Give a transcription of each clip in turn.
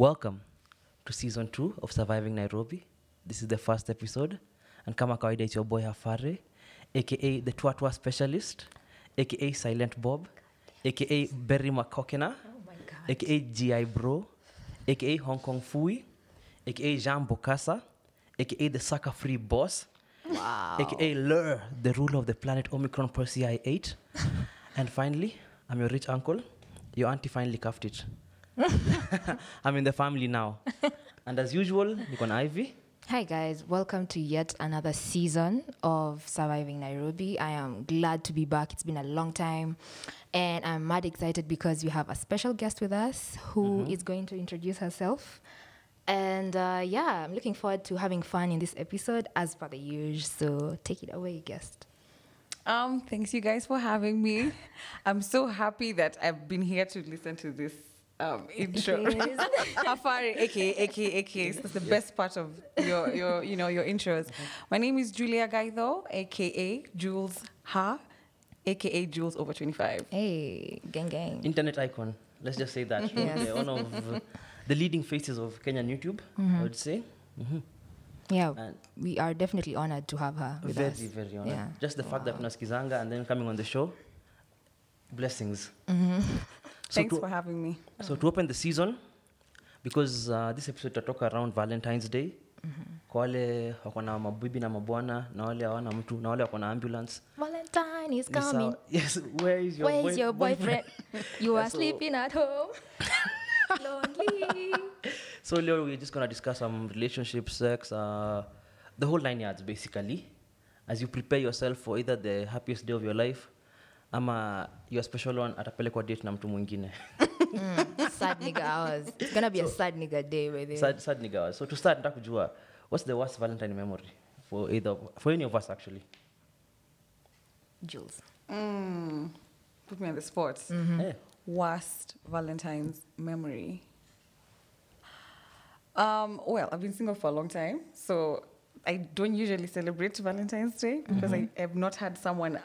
Welcome to season 2 of Surviving Nairobi. This is the first episode. And kama kawaida it's your boy Hafari, a.k.a. the Twatwa Specialist, a.k.a. Silent Bob, a.k.a. Berry Makokena, a.k.a. G.I. Bro, a.k.a. Hong Kong Fui, a.k.a. Jean Bokassa, a.k.a. the Sucker Free Boss, wow. a.k.a. Lur, the ruler of the planet Omicron Persei 8. And finally, I'm your rich uncle. Your auntie finally cuffed it. I'm in the family now. And as usual, Nick and Ivy. Hi guys, welcome to yet another season of Surviving Nairobi. I am glad to be back. It's been a long time. And I'm mad excited because we have a special guest with us who is going to introduce herself. And I'm looking forward to having fun in this episode as per the usual. So take it away, guest. Thanks you guys for having me. I'm so happy that I've been here to listen to this intro. Hafari, aka. That's the best part of your intros. My name is Julia Gaido, aka Jules Ha, aka Jules Over 25. Hey, gang. Internet icon. Let's just say that. Yeah, one of the leading faces of Kenyan YouTube, I would say. Mm-hmm. Yeah, and we are definitely honored to have her with us. Very, very honored. Yeah. Just the fact that we know Kizanga and then coming on the show, blessings. Mm-hmm. Thanks for having me. So to open the season, because this episode will talk around Valentine's Day. Kwa wale wako na mabibi na mabwana na wale hawana mtu na wale wako na ambulance. Valentine is coming. Yes, where is your boyfriend? You are sleeping at home. Lonely. So Leo, we're just going to discuss some relationships, sex, the whole 9 yards basically, as you prepare yourself for either the happiest day of your life, ama your special one atapelekwa date na mtu mwingine. Sad nigga hours. It's going to be a sad nigga day with you. Sad nigga hours. So to start, nataka kujua, what's the worst Valentine memory for any of us actually? Jules. Put me on the spot. Mm-hmm. Yeah. Worst Valentine's memory. I've been single for a long time, so I don't usually celebrate Valentine's Day because I have not had someone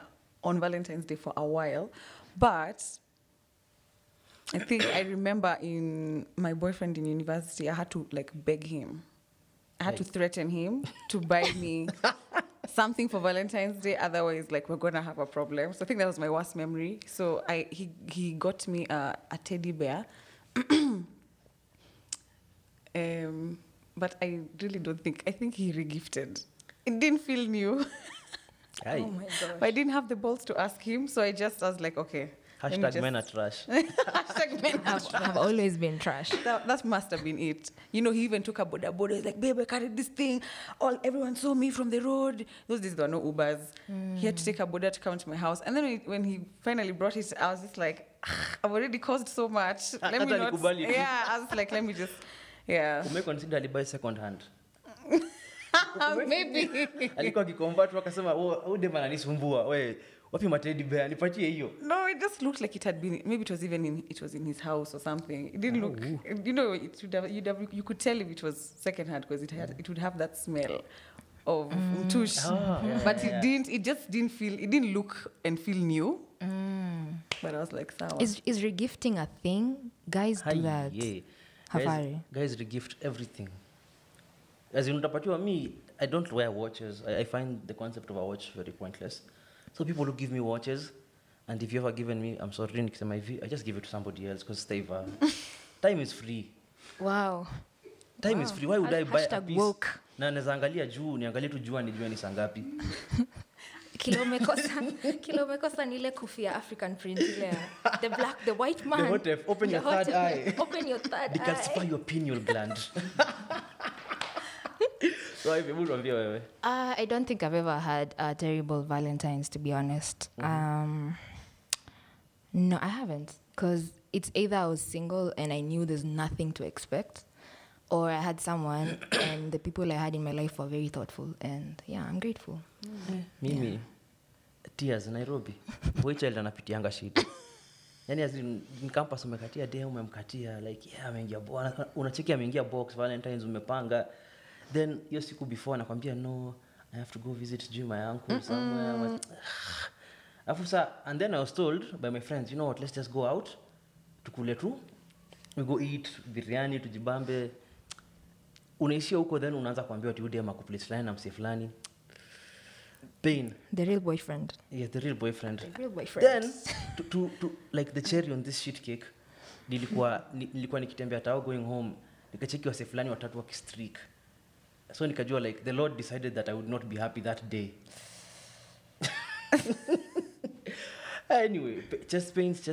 on Valentine's Day for a while. But I think I remember in my boyfriend in university, I had to beg him. I had to threaten him to buy me something for Valentine's Day. Otherwise, we're gonna have a problem. So I think that was my worst memory. So he got me a teddy bear. But I really don't think. I think he regifted. It didn't feel new. Oh my gosh! But I didn't have the balls to ask him, so I was like, okay. # men are trash. # men are trash. I've always been trash. That must have been it. He even took a boda. He's like, babe, I carried this thing. Everyone saw me from the road. Those days there were no Ubers. He had to take a boda to come to my house. And then when he finally brought it, I was just like, I've already caused so much. I was like, let me just. Yeah. You may consider to buy second hand. Maybe. Alikuwa kikombatwa akasema, "Oh, dema ananisumbua. Wewe, wapi matedi bear? Nipatie hiyo." No, it just looked like it had been maybe it was in his house or something. It didn't look. You could tell if it was second hand because it would have that smell of touch. It didn't look and feel new. But I was like, "Sawa." Is regifting a thing? Guys do that. Yeah. Guys regift everything. As you know, particularly me, I don't wear watches. I find the concept of a watch very pointless. So people who give me watches, and if you've ever given me, I'm sorry, I just give it to somebody else because time is free. Wow. Time is free. Why would I buy a piece? Woke. Na nazaangalia juu, niangalie tu juu nijue ni saa ngapi. Kilomekosa ni ile kufia African print ile. The black, the white man. The hotef. Open your third eye. Decalcify your pineal gland. I don't think I've ever had a terrible Valentine's, to be honest. No, I haven't. Because it's either I was single and I knew there's nothing to expect, or I had someone and the people I had in my life were very thoughtful. And I'm grateful. Mimi, tears in Nairobi. Boy child anapitianga shida. Yani as in campus umekatia demu umemkatia ameingia bwana unachekia ameingia box Valentines umepanga. Then hiyo siku before anakuambia no, I have to go visit my uncle somewhere. And then I was told by my friends, you know what, let's just go out to Kuletru. we go eat biryani tujibambe, unaishia huko, then unaanza kuambiwa ati udema ku place fulani na mse fulani. Pain. The real boyfriend. Yeah, the real boyfriend. The real boyfriend. Then to like the cherry on this shit cake, nilikuwa nikitembea tao going home, nikacheki wase fulani watatu wakistreak. So nikajua like the Lord decided that I would not be happy that day. Anyway, chest pains.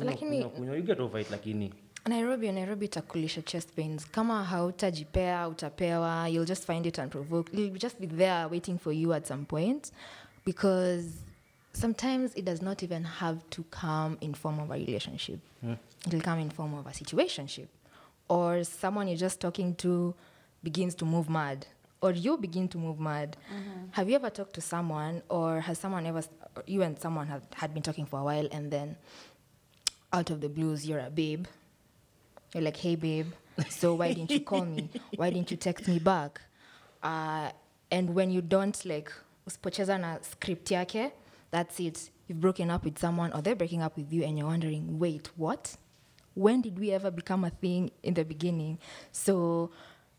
You get over it lakini. Nairobi itakulisha chest pains. Kama hautajipea, utapewa, you'll just find it unprovoked. It'll just be there waiting for you at some point, because sometimes it does not even have to come in form of a relationship. It'll come in form of a situationship, or someone you're just talking to begins to move mad, or you begin to move mad. Mm-hmm. Have you ever talked to someone, or has someone ever, you and someone had been talking for a while, and then out of the blues, you're a babe. You're like, hey, babe, so why didn't you call me? Why didn't you text me back? And when you don't, like, usipocheza na script yake, that's it. You've broken up with someone, or they're breaking up with you, and you're wondering, wait, what? When did we ever become a thing in the beginning? So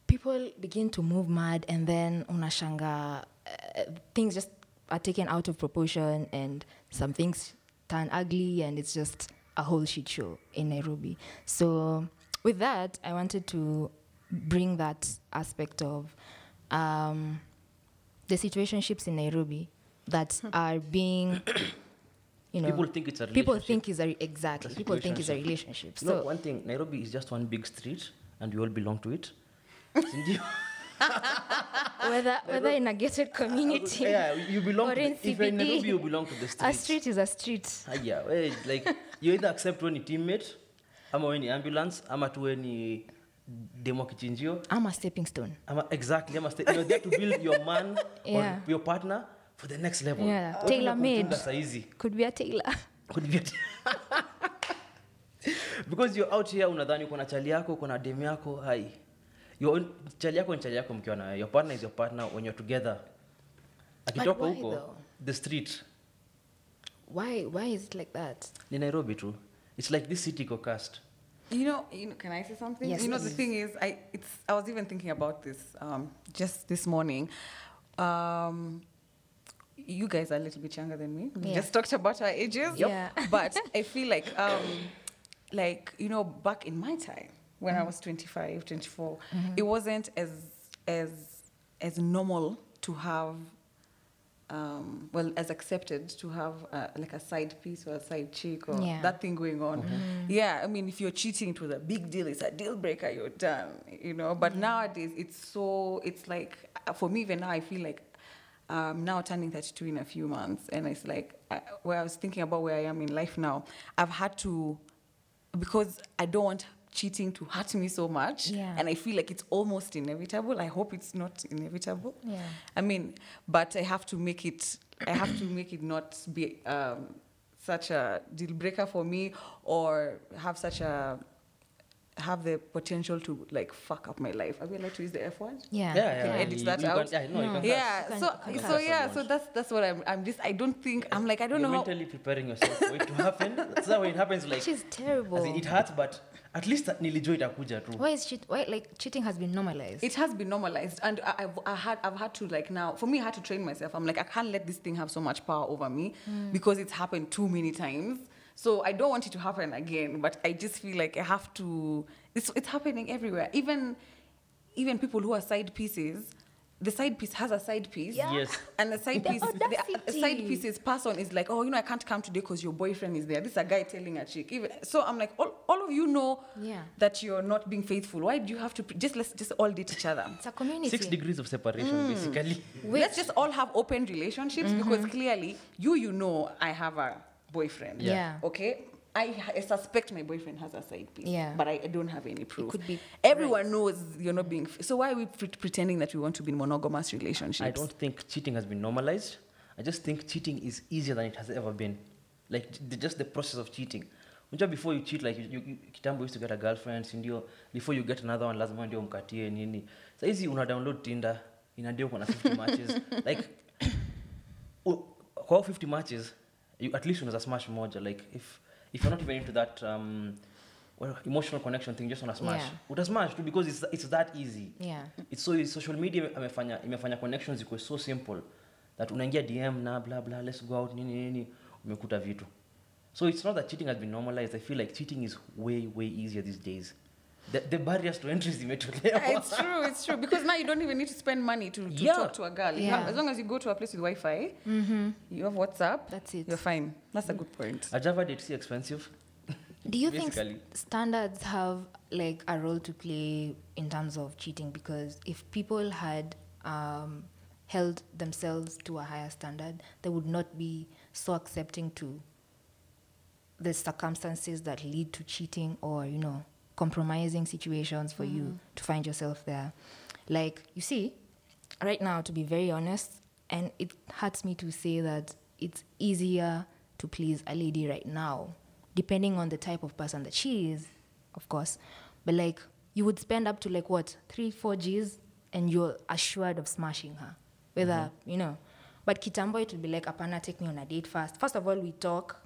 people begin to move mad, and then unashanga, things just are taken out of proportion, and some things turn ugly, and it's just a whole shit show in Nairobi. So with that, I wanted to bring that aspect of the situationships in Nairobi that are being, you know, people think it's a relationship. So one thing, Nairobi is just one big street, and we all belong to it. whether in a gated community, you belong. Or in CBD, if in Nairobi, you belong to the street. A street is a street. Like you either accept when you teammate, I'm when you ambulance, I'm at when you demo kichinjio. I'm a stepping stone. You're there to build your man or your partner for the next level. Yeah, tailor made. Could be a tailor. Because you're out here, unadhani kuna chali yako, kuna demu yako, hai. Your chali yako mkiona. Your partner is your partner when you're together. Akitoka huko, the street. Why is it like that? In Nairobi too. It's like this city co-cast. You know, can I say something? Yes, the thing is, I was even thinking about this just this morning. You guys are a little bit younger than me. Yeah. We just talked about our ages. Yep. Yeah. But I feel like, you know, back in my time, when I was 25, 24, it wasn't as normal to have, as accepted to have like a side piece or a side chick or that thing going on. Mm-hmm. Yeah, I mean, if you're cheating, it was a big deal. It's a deal breaker. You're done, you know. But nowadays, it's like, for me even now, I feel like I'm now turning 32 in a few months, and it's like I was thinking about where I am in life now. I've had to, because I don't want cheating to hurt me so much, and I feel like it's almost inevitable. I hope it's not inevitable. Yeah. I mean, but I have to make it not be such a deal breaker for me, or have the potential to like fuck up my life. Are we allowed to use the F word? Yeah. Edit that out. So that's what I'm just, I don't think, I'm like, I don't know. You're mentally preparing yourself for it to happen. That's not when it happens, like, which is terrible. As in, it hurts, but at least nilijoy itakuja tu. Why is cheating has been normalized? It has been normalized, and I've had to, like, now for me, I had to train myself. I'm like, I can't let this thing have so much power over me because it's happened too many times. So I don't want it to happen again, but I just feel like I have to. It's happening everywhere. Even people who are side pieces, the side piece has a side piece. Yeah. Yes. And the side piece, person is like, oh, you know, I can't come today because your boyfriend is there. This is a guy telling a chick. Even, so I'm like, all of you know that you're not being faithful. Why do you have to let's all date each other? It's a community. 6 degrees of separation, basically. Let's just all have open relationships because clearly, you know, I have a boyfriend. Yeah. Okay? I suspect my boyfriend has a side piece. Yeah. But I don't have any proof. It could be. Everyone knows you're not being... So why are we pretending that we want to be in monogamous relationships? I don't think cheating has been normalized. I just think cheating is easier than it has ever been. Like, just the process of cheating. Before you cheat, like, you kitambo used to get a girlfriend, sindio. Before you get another one, lazima ndio mkatie, nini. So easy, una download Tinder, inadio kuna 50 matches. Like, kwa 50 matches... You, at least when there's a smash moja, like if you're not even into that well, emotional connection thing, just want to smash. Yeah. Utasmash too because it's that easy. Yeah. It's so social media imefanya connections iko so simple that unaingia DM na blah blah, let's go out nini umekuta vitu. So it's not that cheating has been normalized. I feel like cheating is way easier these days. The barriers to entry is imetolewa. It's true. Because now you don't even need to spend money to talk to a girl. Yeah. As long as you go to a place with Wi-Fi, you have WhatsApp, that's it. You're fine. That's a good point. Are Java dates expensive? Do you think standards have like a role to play in terms of cheating? Because if people had held themselves to a higher standard, they would not be so accepting to the circumstances that lead to cheating or, you know, compromising situations for you to find yourself there. Like, you see, right now, to be very honest, and it hurts me to say that it's easier to please a lady right now, depending on the type of person that she is, of course. But, like, you would spend up to, like, what, 3-4 Gs, and you're assured of smashing her. Whether, you know. But Kitambo, it would be like, apana, take me on a date first. First of all, we talk.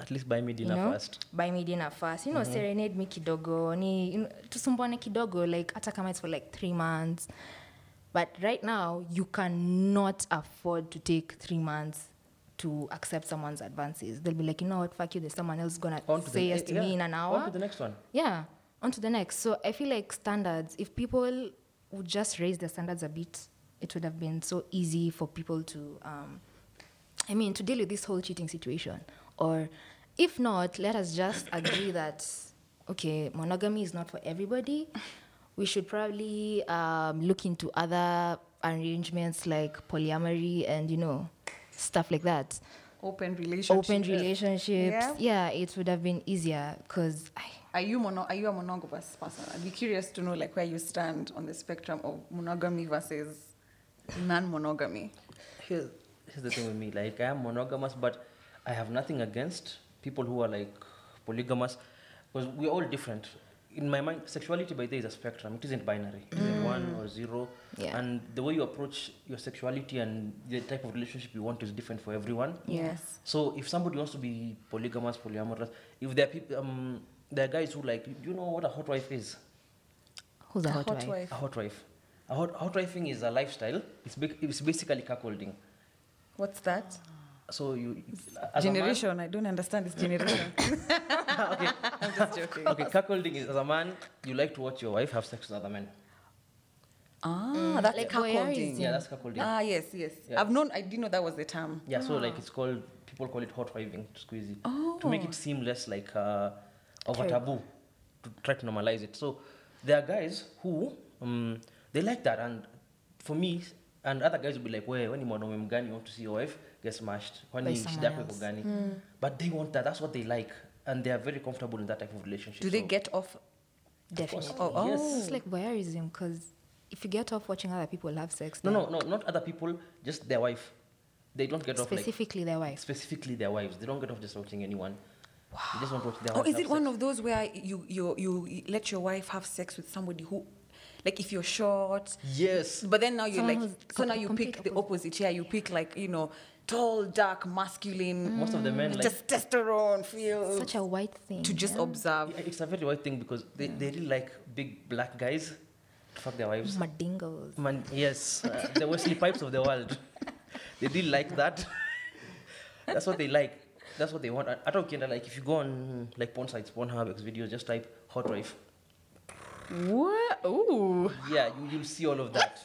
At least buy me dinner first. Buy me dinner first. You know, serenade me kidogo. Ni, you know, tusumbwane kidogo. Like, atakama it's for like 3 months. But right now, you cannot afford to take 3 months to accept someone's advances. They'll be like, you know what, fuck you, there's someone else going to say yes to me in an hour. On to the next one. Yeah, on to the next. So I feel like standards, if people would just raise their standards a bit, it would have been so easy for people to, to deal with this whole cheating situation. Or if not, let us just agree that, okay, monogamy is not for everybody. We should probably look into other arrangements like polyamory and, you know, stuff like that. Open relationships. Yeah, it would have been easier because... Are you a monogamous person? I'd be curious to know, like, where you stand on the spectrum of monogamy versus non-monogamy. Here's the thing with me. Like, I am monogamous, but... I have nothing against people who are like polygamous because we're all different. In my mind, sexuality by day is a spectrum. It isn't binary. It's either 1 or 0. Yeah. And the way you approach your sexuality and the type of relationship you want is different for everyone. Yes. So if somebody wants to be polygamous, polyamorous, if there are people, there are guys who like, do you know what a hot wife is? Who's a hot wife? A hot wifing is a lifestyle. It's basically cuckolding. What's that? So you as generation, a man, I don't understand this generation. Okay, I'm just joking. Okay, cuckolding is as a man, you like to watch your wife have sex with other men. That's like cuckolding. Yeah, that's cuckolding. Yes. Yeah. I didn't know that was the term. Yeah, so like it's called, people call it hot wiving, to squeeze it, to make it seem less like of a taboo, to try to normalize it. So there are guys who they like that, and for me. And other guys will be like, well, when you want to see your wife get smashed, when you but they want that. That's what they like, and they are very comfortable in that type of relationship. Do they get off? Definitely. Yes. It's like voyeurism, because if you get off watching other people have sex, no, not other people, just their wife. They don't get off specifically their wives. They don't get off just watching anyone. Wow. They just want to watch their wives. Is it one of those where you let your wife have sex with somebody who? Like if you're short, yes. But then now you're you pick the opposite. Yeah, you pick like, you know, tall, dark, masculine. Most of the men like testosterone feel. Such a white thing. To just observe. Yeah, it's a very white thing because they really like big black guys. Fuck their wives. Madingos. Yes, the Wesley Pipes of the world. They really like that. That's what they like. That's what they want. I don't care. Like if you go on like porn sites, Pornhub, X videos, just type hot wife. What? Ooh. Yeah, you'll see all of that.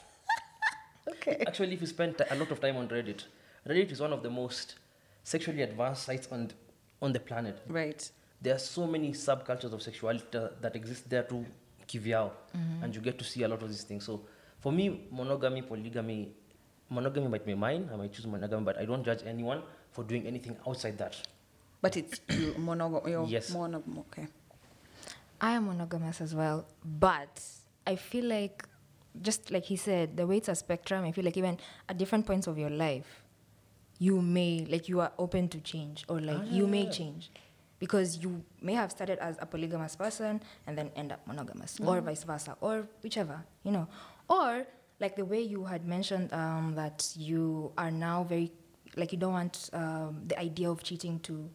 Okay. Actually, if you spend a lot of time on Reddit, Reddit is one of the most sexually advanced sites on the planet. Right. There are so many subcultures of sexuality that exist there to kivyao, and you get to see a lot of these things. So, for me, monogamy, polygamy, monogamy might be mine. I might choose monogamy, but I don't judge anyone for doing anything outside that. But it's monogamy. Yes. Okay. I am monogamous as well, but I feel like, just like he said, the way it's a spectrum, I feel like even at different points of your life, you may, like, you are open to change, or like you may change, because you may have started as a polygamous person and then end up monogamous, or vice versa, or whichever, you know. Or like the way you had mentioned that you are now very, like, you don't want the idea of cheating to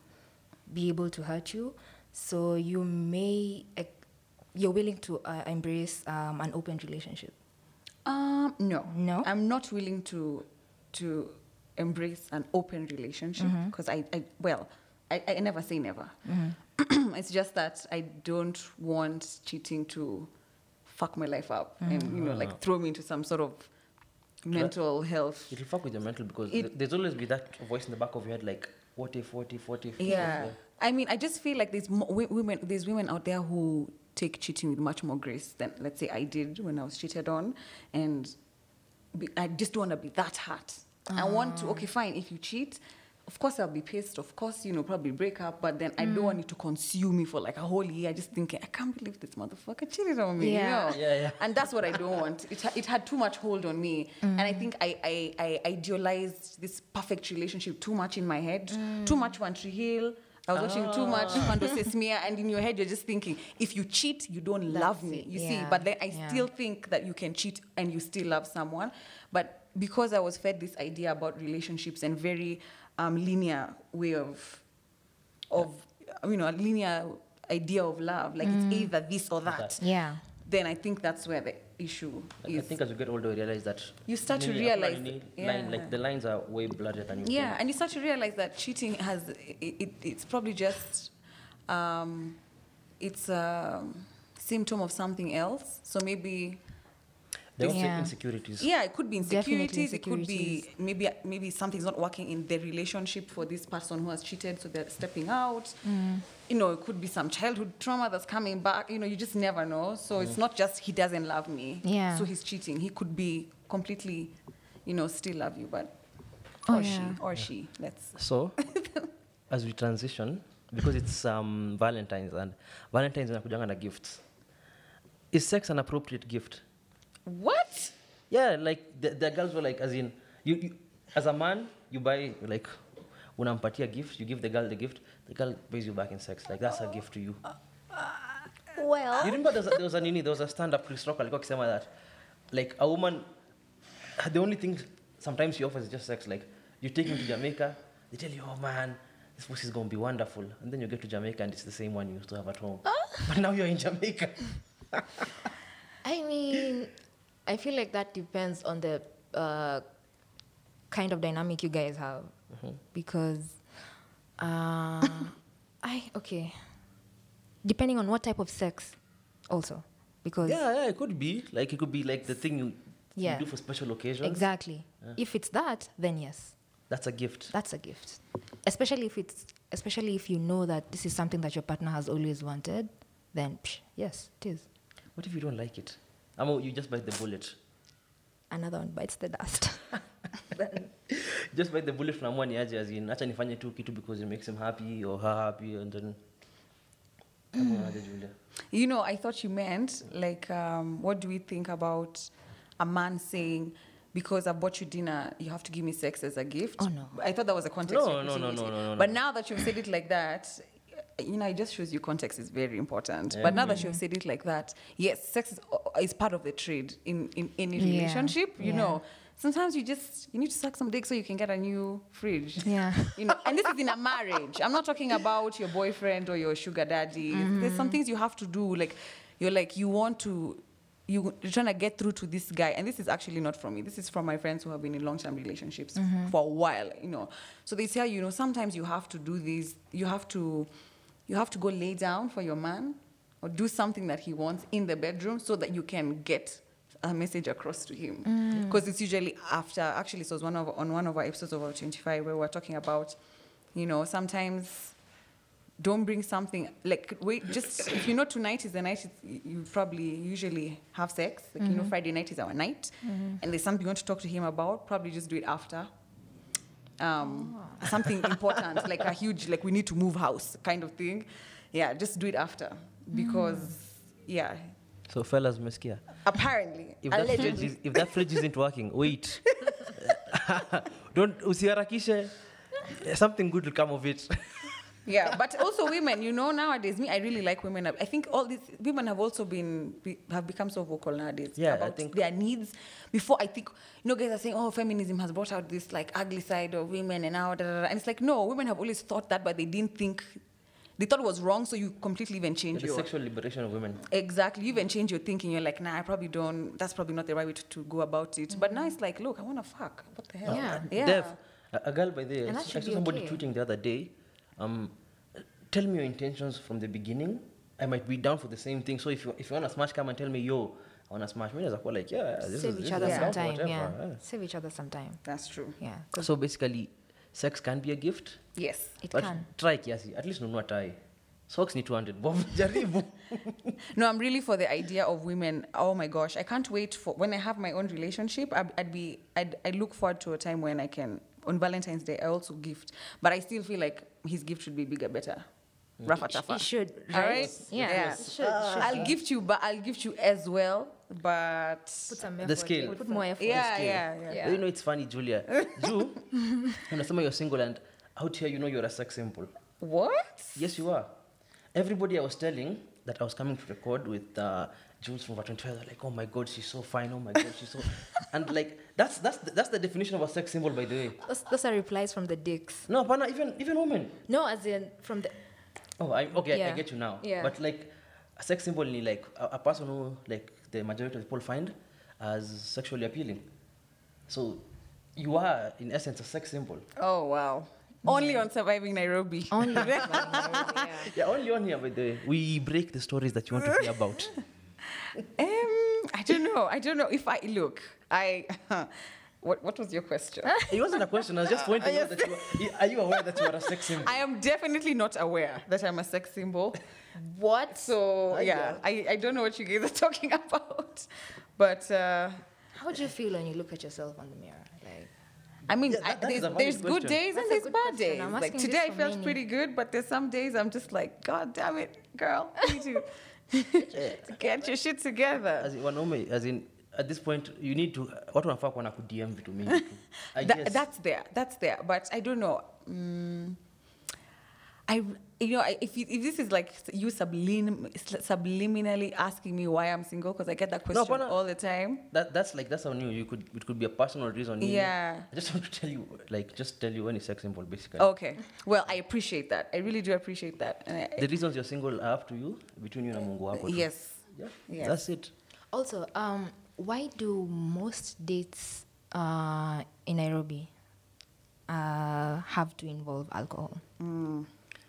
be able to hurt you. So you may, you're willing to embrace an open relationship? No. I'm not willing to embrace an open relationship because I never say never. Mm-hmm. It's just that I don't want cheating to fuck my life up and, you know, like throw me into some sort of mental health. It'll fuck with your mental because there's always be that voice in the back of your head like, what if. Yeah. I mean, I just feel like there's women out there who take cheating with much more grace than, let's say, I did when I was cheated on. And I just don't want to be that hurt. I want to, okay, fine, if you cheat, of course I'll be pissed. Of course, you know, probably break up. But then I don't want it to consume me for like a whole year. I just think, I can't believe this motherfucker cheated on me. Yeah. You know? Yeah, yeah. And that's what I don't want. It had too much hold on me. And I think I idealized this perfect relationship too much in my head. Too much One Tree Hill. I was watching too much Pando Sesmia, and in your head you're just thinking, if you cheat, you don't love me. You see, but then I still think that you can cheat and you still love someone. But because I was fed this idea about relationships and very linear way of you know, a linear idea of love, like it's either this or that. Yeah. Then I think that's where the issue is. I think as you get older, you realize that you start to realize like the lines are way blurrier than you think. Yeah, and you start to realize that cheating has it's probably just it's a symptom of something else. So maybe there are insecurities. Yeah, it could be insecurities. It could be maybe something's not working in the relationship for this person who has cheated, so they're stepping out. You know, it could be some childhood trauma that's coming back. You know, you just never know. So it's not just he doesn't love me, so he's cheating. He could be completely, you know, still love you, but or she. Let's so as we transition, because it's Valentine's and Kujanga gifts. Is sex an appropriate gift? What? Yeah, like the girls were like, as in, you as a man, you buy like, unampatia gift. You give the girl the gift. The girl pays you back in sex. Like that's a gift to you. Well, you remember there was a stand-up Chris Rock like that. Like a woman, the only thing sometimes she offers is just sex. Like you take him to Jamaica, they tell you, oh man, this pussy is gonna be wonderful, and then you get to Jamaica and it's the same one you used to have at home. But now you're in Jamaica. I mean. I feel like that depends on the kind of dynamic you guys have, because depending on what type of sex, also, because it could be like the thing you do for special occasions. Exactly. Yeah. If it's that, then yes, that's a gift. Especially if you know that this is something that your partner has always wanted, then yes, it is. What if you don't like it? You just bite the bullet. Another one bites the dust. Just bite the bullet from one yaji as in acha nifanye tu kitu because it makes him happy or her happy, and then Julia. You know, I thought you meant like what do we think about a man saying, because I bought you dinner, you have to give me sex as a gift? Oh no. I thought that was a context. No. But now that you've said it like that, you know, it just shows you context is very important. Yeah. But now that you've said it like that, yes, sex is part of the trade in any relationship. You know, sometimes you need to suck some dick so you can get a new fridge. Yeah. You know, and this is in a marriage. I'm not talking about your boyfriend or your sugar daddy. Mm-hmm. There's some things you have to do. Like, you're trying to get through to this guy. And this is actually not from me. This is from my friends who have been in long-term relationships for a while, you know. So they tell you, you know, sometimes you have to do this. You have to go lay down for your man or do something that he wants in the bedroom so that you can get a message across to him. Because it's usually after. Actually, so it was one of our episodes of Over 25 where we were talking about, you know, sometimes don't bring something. Like, wait, just, if you know tonight is the night, you probably usually have sex. Like, you know, Friday night is our night. And there's something you want to talk to him about, probably just do it after. Something important, like a huge, like we need to move house kind of thing. Yeah, just do it after because, yeah. So fellas, meskia. Apparently. If that fridge isn't working, wait. Don't usiharakishe. Something good will come of it. Yeah, but also women, you know, nowadays, I really like women. I think all these women have also become so vocal nowadays about their needs. Before, I think, you know, guys are saying, oh, feminism has brought out this, like, ugly side of women and now, da, da, da. And it's like, no, women have always thought that, but they didn't think they thought it was wrong, so you completely even change your... The sexual liberation of women. Exactly. You even change your thinking. You're like, nah, I probably don't... That's probably not the right way to go about it. Mm-hmm. But now it's like, look, I want to fuck. What the hell? Yeah. Dev, a girl by the... I saw somebody tweeting the other day, tell me your intentions from the beginning. I might be down for the same thing. So if you want to smash, come and tell me, yo, I want to smash. Me, like, yeah, Save each other some time. Yeah. Save each other some time. That's true. Yeah. So basically... Sex can be a gift. Yes, it can. Try kiasi. At least no try. Socks need 200. No, I'm really for the idea of women. Oh my gosh, I can't wait for when I have my own relationship. I look forward to a time when I can. On Valentine's Day, I also gift, but I still feel like his gift should be bigger, better. Rafa Tafa. It should. Right? All right. Yeah. I'll gift you, but I'll gift you as well. But the scale. Put more effort. Yeah. You know, it's funny, Julia. You're single and out here, you know, you're a sex symbol. What? Yes, you are. Everybody I was telling that I was coming to record with Jules from Over 25, they're like, oh my God, she's so fine. Oh my God, she's so... And like, that's the definition of a sex symbol, by the way. Those are replies from the dicks. No, but not even women. No, as in from the... Oh, I get you now. Yeah. But like, a sex symbol, like a person who like the majority of people find as sexually appealing. So you are, in essence, a sex symbol. Oh, wow. Only on Surviving Nairobi. Only on Surviving Nairobi, only on here, by the way. We break the stories that you want to hear about. I don't know if I... Look, I... What was your question? It wasn't a question. I was just pointing out that are you aware that you are a sex symbol? I am definitely not aware that I'm a sex symbol. What? So, I don't know what you guys are talking about. But... how do you feel when you look at yourself on the mirror? Like, I mean, there's good days and there's bad days. Like, today I felt pretty good, but there's some days I'm just like, God damn it, girl. You too. Get your shit together. As in at this point, you need to... What one fuck when I could DM you to me? That's there. But I don't know. If this is like you subliminally asking me why I'm single, because I get that question all the time. That's on you. It could be a personal reason. Yeah. I just want to tell you when it's sex symbol, basically. Okay. Well, I appreciate that. I really do appreciate that. And the reasons you're single are up to you, between you and Mungu wako. Yes. Yeah. Yes. That's it. Also, why do most dates in Nairobi have to involve alcohol?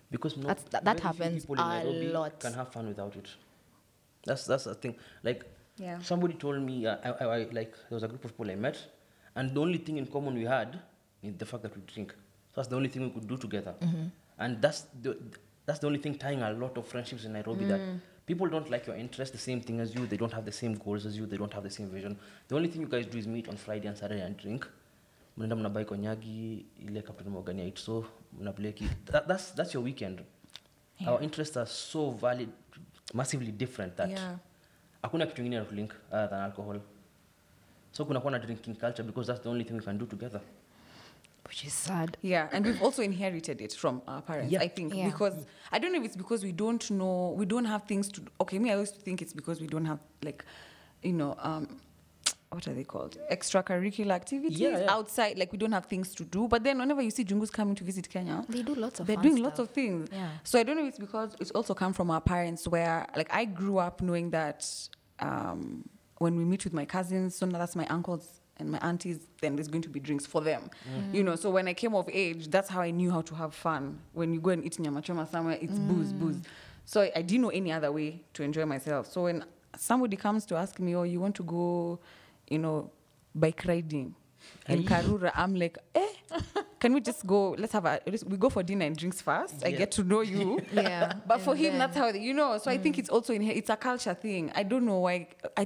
Because that happens people in Nairobi a lot. Can have fun without it. That's the thing. Like somebody told me, there was a group of people I met, and the only thing in common we had is the fact that we drink. So that's the only thing we could do together, and that's the only thing tying a lot of friendships in Nairobi that. People don't like your interest, the same thing as you. They don't have the same goals as you. They don't have the same vision. The only thing you guys do is meet on Friday and Saturday and drink. That's your weekend. Yeah. Our interests are so valid, massively different that hakuna kitu ingine to link other than alcohol. So kuna kuna drinking culture because that's the only thing we can do together. Which is sad. Yeah, and we've also inherited it from our parents, I think. Yeah. Because, I don't know if it's because we don't have things to... Okay, me, I always think it's because we don't have, what are they called? Extracurricular activities outside. Like, we don't have things to do. But then whenever you see Jungus coming to visit Kenya... They do lots of things. They're doing lots of things. Yeah. So I don't know if it's because it's also come from our parents where... Like, I grew up knowing that when we meet with my cousins, so now that's my uncle's, and my aunties, then there's going to be drinks for them. So when I came of age, that's how I knew how to have fun. When you go and eat nyama choma somewhere, it's booze. So I didn't know any other way to enjoy myself. So when somebody comes to ask me, oh, you want to go, bike riding in Karura, I'm like, can we just go, we go for dinner and drinks first. Yeah. I get to know you. But and for him, that's how, so I think it's also, it's a culture thing. I don't know why, I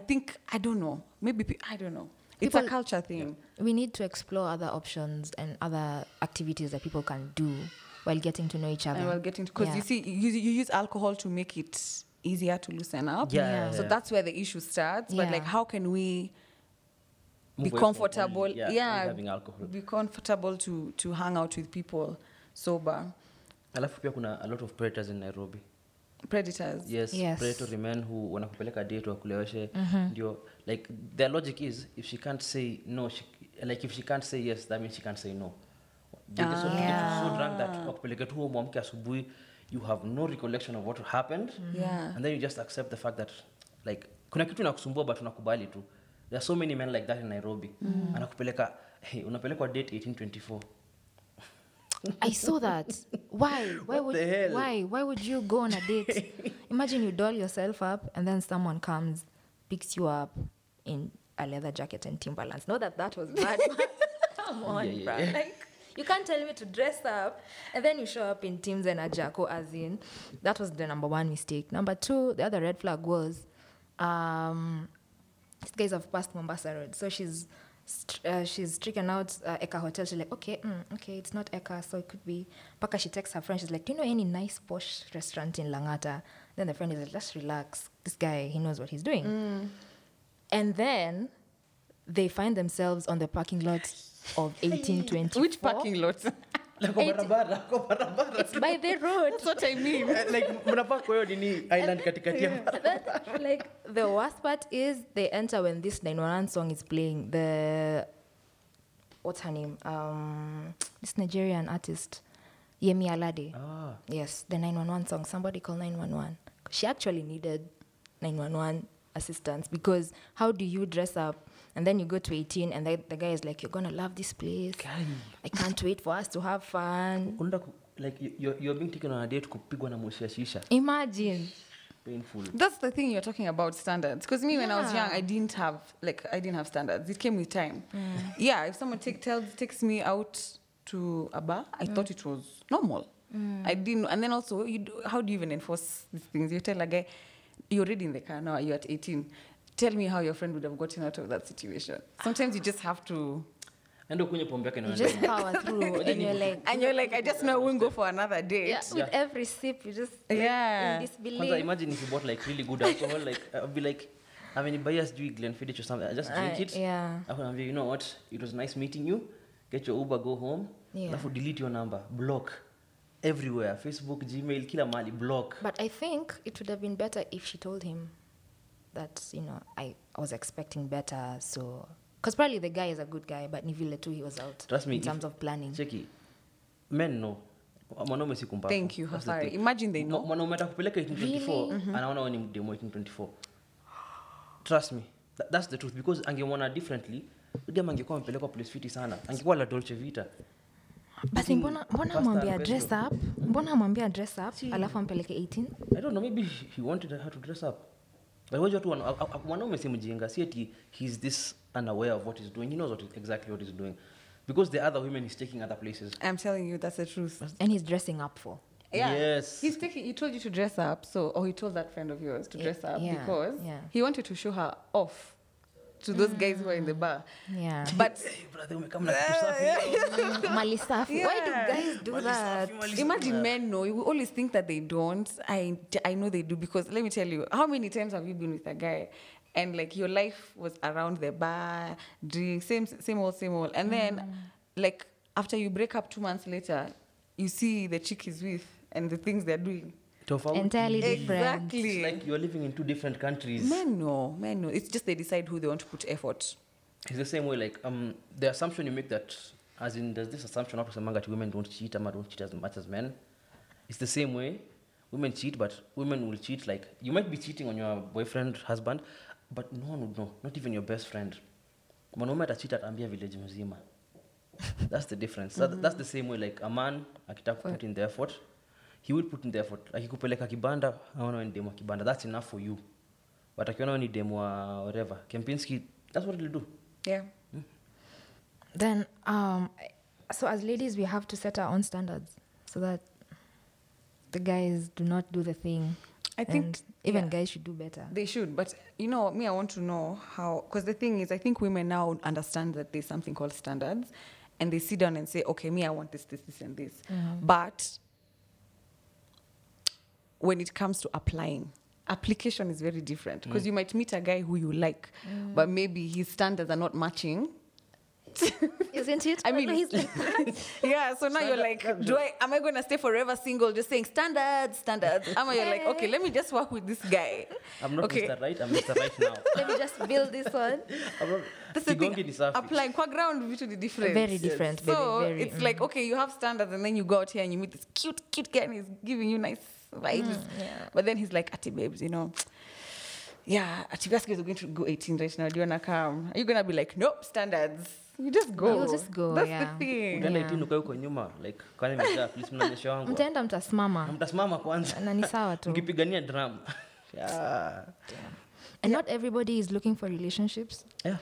don't know. Maybe, I don't know. People, it's a culture thing. We need to explore other options and other activities that people can do while getting to know each other. Because you see, you use alcohol to make it easier to loosen up. Yeah. So that's where the issue starts. But how can we be comfortable? Only, having alcohol. Be comfortable to hang out with people sober. Alafu pia kuna a lot of predators in Nairobi. Predators. Yes. Predatory men who wanakupeleka date wakuleweshe. Like, their logic is, if she can't say no, if she can't say yes, that means she can't say no. They just want to get you so drunk that wakupeleka tu huo mwanamke asubuhi, you have no recollection of what happened. Mm-hmm. Yeah. And then you just accept the fact that, like, kuna kitu inakusumbua but unakubali tu. There are so many men like that in Nairobi. Mm. Anakupeleka, hey, unapelekwa date 1824. I saw that. Why? Why would you go on a date? Imagine you doll yourself up and then someone comes, picks you up in a leather jacket and Timberlands. Not that that was bad, but come on, bruh. Like, you can't tell me to dress up and then you show up in Tims and a Jacko, as in. That was the number one mistake. Number two, the other red flag was, these guys have passed Mombasa Road. So she's tricking out Eka Hotel. She's like, okay, it's not Eka, so it could be. Paka, she texts her friend. She's like, do you know any nice posh restaurant in Langata? Then the friend is like, just relax. This guy, he knows what he's doing. Mm. And then they find themselves on the parking lot of 1820. Which parking lot? It's by the road. That's what I mean. Like, the worst part is they enter when this 911 song is playing. What's her name? This Nigerian artist, Yemi Alade. Ah. Yes, the 911 song. Somebody call 911. She actually needed 911 assistance because how do you dress up? And then you go to 18, and the guy is like, "You're gonna love this place. Guy. I can't wait for us to have fun." Like you're being taken on a date to pick one of shisha. Imagine. Painful. That's the thing you're talking about, standards. Because me, when I was young, I didn't have standards. It came with time. Mm. Yeah, if someone takes me out to a bar, I thought it was normal. Mm. I didn't. And then also, how do you even enforce these things? You tell a guy, "You're already in the car now. You're at 18." Tell me how your friend would have gotten out of that situation. Sometimes you just have to... You just power through. and you're like, I just know I won't go for another date. Yeah, with every sip, you just... Yeah. Like, in imagine if you bought, like, really good alcohol. Like, I'd be like, I mean, bias do Glenfiddich or something. I just drink it. Yeah. I would be, you know what? It was nice meeting you. Get your Uber, go home. Yeah. I would delete your number. Block. Everywhere. Facebook, Gmail, kila mali. Block. But I think it would have been better if she told him that, you know, I was expecting better, so... Because probably the guy is a good guy, but Nivile too, he was out. Trust me, in terms of planning. Cheki, men know. Thank you, Hafari. Imagine they know. Really? Trust me, that's the truth. Because angewana differently, angekuwa mpelekwa place fiti sana. Angekuwa la Dolce Vita. But mbona mwambia dress up? Mbona mwambia dress up? Alafu ampeleke 18? I don't know, maybe he wanted her to dress up. But what you to he's this unaware of what he's doing. He knows exactly what he's doing. Because the other women he's taking other places. I'm telling you, that's the truth. And he's dressing up for. Yeah. Yes. He told you to dress up, or he told that friend of yours to dress up because he wanted to show her off to those guys who are in the bar. Yeah. But Malisafi. Why do guys do that? Imagine men know. You always think that they don't. I know they do because let me tell you, how many times have you been with a guy and like your life was around the bar, drink, same old. And then like after you break up 2 months later, you see the chick he's with and the things they're doing. Entirely different. Exactly. It's like you're living in two different countries. Men know. It's just they decide who they want to put effort. It's the same way, like, the assumption you make that, as in, there's this assumption among that women don't cheat as much as men. It's the same way. Women cheat, but women will cheat. Like, you might be cheating on your boyfriend, husband, but no one would know, not even your best friend. Mwanaume atacheat ataambia village mzima. That's the difference. That's the same way, like, a man, akitaka put in the effort, he would put in the effort. Akikupeleka kibanda, haona ni demo kibanda. That's enough for you. But akiona ni demo whatever, Kempinski, that's what it'll do. Yeah. Mm. Then, so as ladies, we have to set our own standards so that the guys do not do the thing. I think even guys should do better. They should. But, you know, me, I want to know how... Because the thing is, I think women now understand that there's something called standards. And they sit down and say, okay, me, I want this, this, this, and this. Mm-hmm. But... when it comes to applying, application is very different because you might meet a guy who you like, but maybe his standards are not matching Isn't it? I mean, he's like yeah, so now you're like, am I going to stay forever single? Just saying standards. Am I you're like, okay, let me just work with this guy. I'm not okay. Mr. Right, I'm Mr. Right now. Let me just build this one. That's the thing, applying qua ground between the difference. Very different, yes. So very, it's like, okay, you have standards and then you go out here and you meet this cute guy and he's giving you nice vibes. Yeah. But then he's like, ati babes, you know, yeah, Atibaski is going to go 18 right now. Do you want to come? Are you going to be like, nope, standards? You just go. You'll just go. That's the thing. Yeah. Like, mtaenda mtasimama kwanza. Na ni sawa tu. Mkipigania drum. Yeah. And not everybody is looking for relationships. Yeah.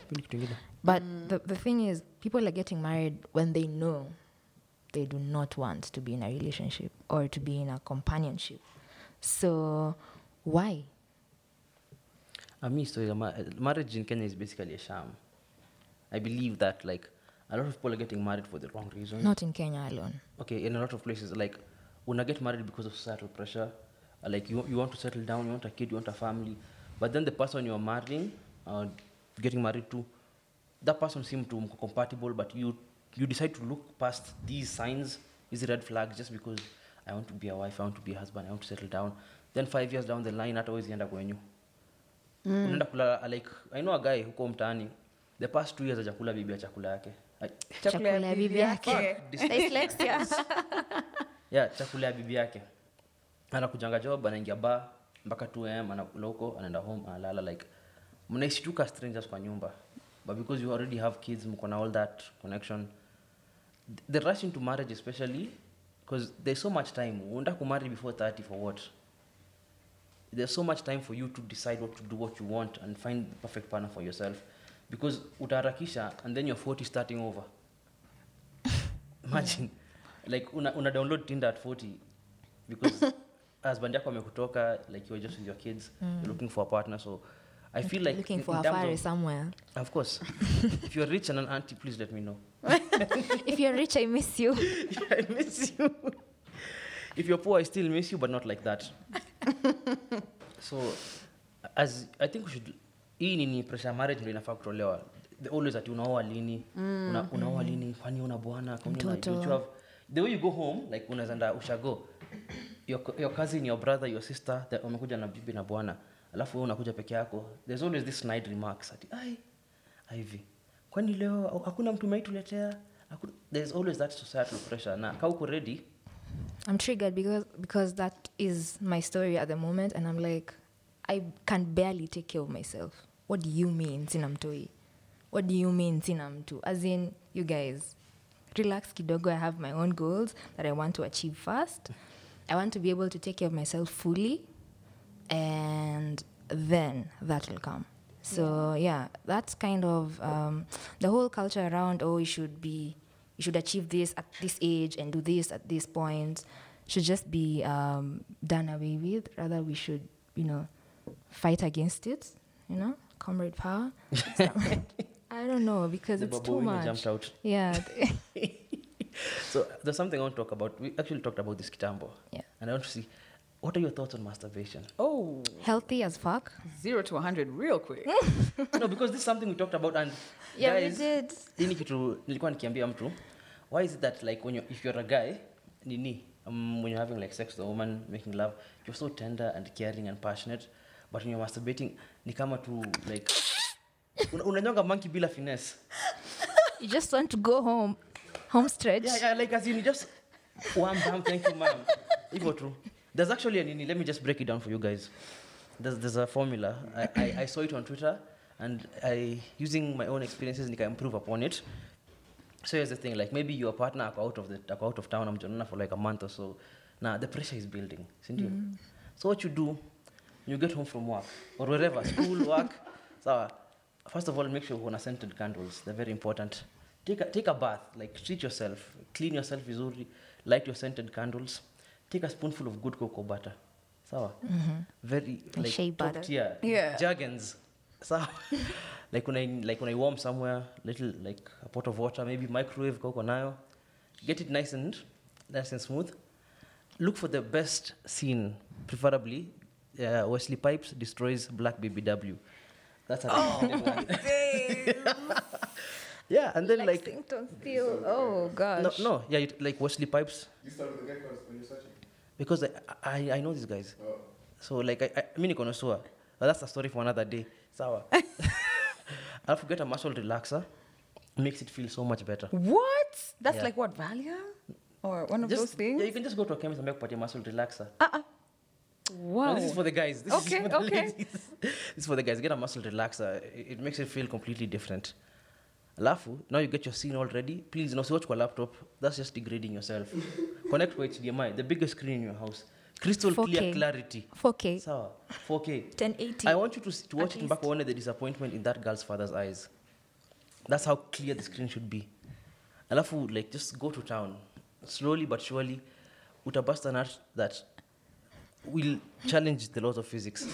But the thing is, people are getting married when they know they do not want to be in a relationship or to be in a companionship. So, why? Marriage in Kenya is basically a sham. I believe that, like, a lot of people are getting married for the wrong reasons. Not in Kenya alone. Okay, in a lot of places, like, when I get married because of societal pressure, like, you want to settle down, you want a kid, you want a family, but then the person you're marrying, getting married to, that person seems to be compatible, but you decide to look past these signs, these red flags, just because I want to be a wife, I want to be a husband, I want to settle down. Then 5 years down the line, that always end up going you. Like, I know a guy who came to the past 2 years ajakula bibi ya chakula yake. Chakula ya bibi yake. Dyslexia. Yeah, chakula ya bibi yake. Anakujanga job, anaingia bar mpaka 2 AM, anakula huko, anaenda home, analala like mnaishituka strangers kwa nyumba. But because you already have kids, mko na all that connection. The rush into marriage especially because there's so much time. Unaenda kumarry before 30 for what? There's so much time for you to decide what to do, what you want, and find the perfect partner for yourself. Because utaharakisha, and then you're 40 starting over. Imagine. Like, una download Tinder at 40. Because husband yako amekutoka, like, you're just with your kids, you're looking for a partner. So, I feel like... Looking for Hafari somewhere. Of course. If you're rich and an auntie, please let me know. If you're rich, I miss you. Yeah, I miss you. If you're poor, I still miss you, but not like that. So, as I think we should... Hii nini pressure marriage ndio inafaa kutolewa. The always at unaoa lini, unaoa lini, kwani una bwana, kwani una job. The way you go home, like unazanda ushago. Your cousin, your brother, your sister, that umekuja na bibi na bwana. Alafu wewe unakuja peke yako. There's always this snide remarks ati, "Ai, Ivy, kwani leo hakuna mtu umeituletea?" There's always that societal pressure. Na kama uko ready, I'm triggered because that is my story at the moment and I'm like, I can barely take care of myself. What do you mean, Sinamtoi? What do you mean, Sinamtu? As in, you guys, relax kidogo. I have my own goals that I want to achieve first. I want to be able to take care of myself fully. And then that will come. So, yeah, that's kind of the whole culture around, oh, you should achieve this at this age and do this at this point, should just be done away with. Rather, we should, fight against it, comrade power. I don't know, because it's too much. Jumped out. Yeah. So there's something I want to talk about. We actually talked about this kitambo. Yeah. And I want to see, what are your thoughts on masturbation? Oh. Healthy as fuck. 0 to 100 real quick. No, because this is something we talked about and yeah, guys, we did. Why is it that like if you're a guy, when you're having like sex with a woman, making love, you're so tender and caring and passionate, but when you're masturbating, ni kama tu like unanyonga monkey bila finesse. You just want to go home, home stretch. Yeah, like as in you just wham bam, thank you, ma'am. Ivo true. There's actually let me just break it down for you guys. There's a formula. I saw it on Twitter, and I using my own experiences nika improve upon it. So here's the thing, like maybe your partner out of town, I'm joining for like a month or so. Now the pressure is building, isn't it? Mm-hmm. So what you do, you get home from work or wherever, school, work. So first of all, make sure you have scented candles. They're very important. Take a bath, like treat yourself, clean yourself vizuri, light your scented candles. Take a spoonful of good cocoa butter. So very like shea butter. Tier. Yeah. Jergens. So, like when I warm somewhere, little like a pot of water, maybe microwave cocoa, get it nice and smooth. Look for the best scene, preferably Wesley Pipes destroys Black BBW. That's a thing. Yeah, and then like Lexington Steel. Oh gosh. No, yeah, like Wesley Pipes. You started the guy first when you're searching. Because I know these guys. Oh. So like I mean, connoisseur. But that's a story for another day. Sour. I'll forget a muscle relaxer. Makes it feel so much better. What? That's like what, Valium? Or one of those things? Yeah, you can just go to a chemist and make party muscle relaxer. Wow. No, this is for the guys. This is for the ladies. This is for the guys. Get a muscle relaxer. It makes it feel completely different. Alafu, now you get your scene already. Please, no, watch your laptop. That's just degrading yourself. Connect with HDMI, the biggest screen in your house. Crystal 4K. Clear clarity. 4K. Sawa. 4K. 1080. I want you to watch it back on the disappointment in that girl's father's eyes. That's how clear the screen should be. Alafu, like, just go to town. Slowly but surely, utabasta an art that will challenge the laws of physics.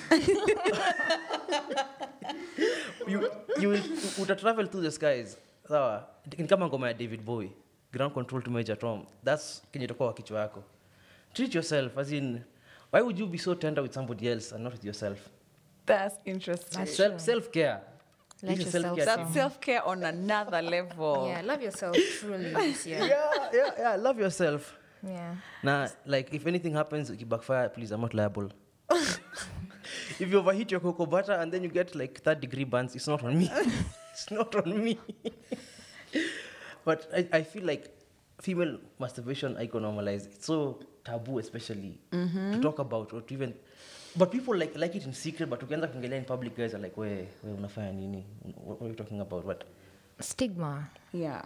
You will travel through the skies. Sawa. Kama ngoma ya David Bowie. Ground control to Major Tom. That's kenye itakuwa kwa kichwa yako. Treat yourself, as in, why would you be so tender with somebody else and not with yourself? That's interesting. That's self-care. That's self-care on another level. Yeah, love yourself truly. Yeah, love yourself. Yeah. Now, like, if anything happens, you backfire, please, I'm not liable. If you overheat your cocoa butter and then you get, like, third-degree burns, it's not on me. It's not on me. But I feel like female masturbation, I can normalize. It's so taboo, especially to talk about or to even. But people like it in secret. But together, in public, guys are like, "Where unafanya nini? What are you talking about? What?" Stigma. Yeah.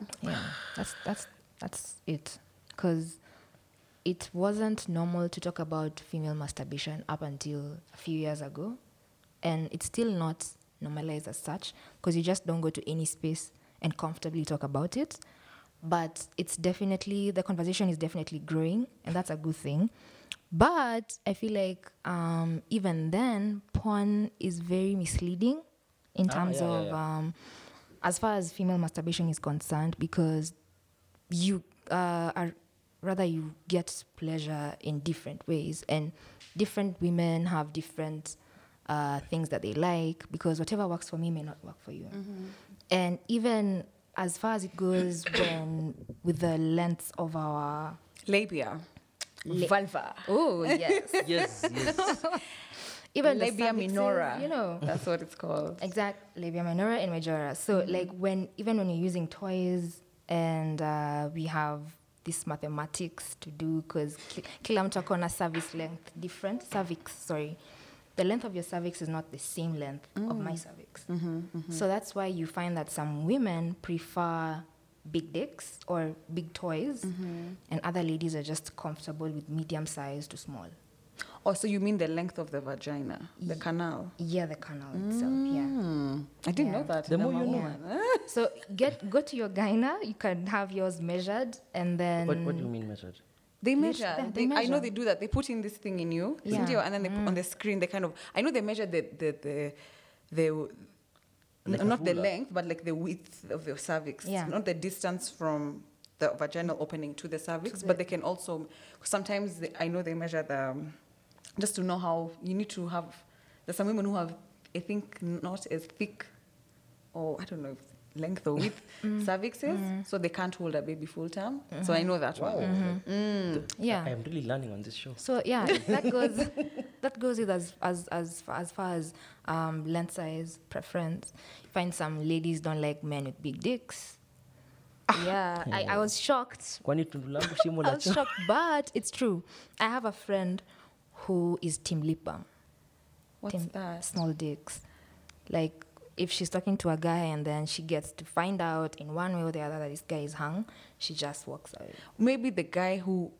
That's it. Because it wasn't normal to talk about female masturbation up until a few years ago, and it's still not normalized as such. Because you just don't go to any space and comfortably talk about it. But it's definitely, the conversation is definitely growing, and that's a good thing. But I feel like even then, porn is very misleading in terms of as far as female masturbation is concerned, because you you get pleasure in different ways, and different women have different things that they like, because whatever works for me may not work for you. Mm-hmm. And even as far as it goes, with the length of our labia, vulva. Oh yes, yes. Even labia minora, you know, that's what it's called. Exact, labia minora and majora. So like when you're using toys, and we have this mathematics to do, because kila mtu kona service length different. Cervix, sorry. The length of your cervix is not the same length of my cervix. Mm-hmm, mm-hmm. So that's why you find that some women prefer big dicks or big toys, and other ladies are just comfortable with medium size to small. Oh, so you mean the length of the vagina, the canal? Yeah, the canal itself, I didn't know that. The more you know. Yeah. So go to your gyna, you can have yours measured, and then... What do you mean measured? They measure. I know they do that. They put in this thing in you, and then they put on the screen. They kind of. I know they measure the like not the length, but like the width of your cervix, not the distance from the vaginal opening to the cervix. But they can also sometimes. I know they measure the, just to know how you need to have. There's some women who have, I think, not as thick, or I don't know. Length or width cervixes, so they can't hold a baby full term. Mm-hmm. So I know that one. Mm-hmm. Yeah, I am really learning on this show. So yeah, that goes. That goes with as far as length size preference. You find some ladies don't like men with big dicks. Yeah, I was shocked. I was shocked, but it's true. I have a friend who is Team Lip Balm. What's that? Small dicks, like. If she's talking to a guy and then she gets to find out in one way or the other that this guy is hung, she just walks away. Maybe the guy who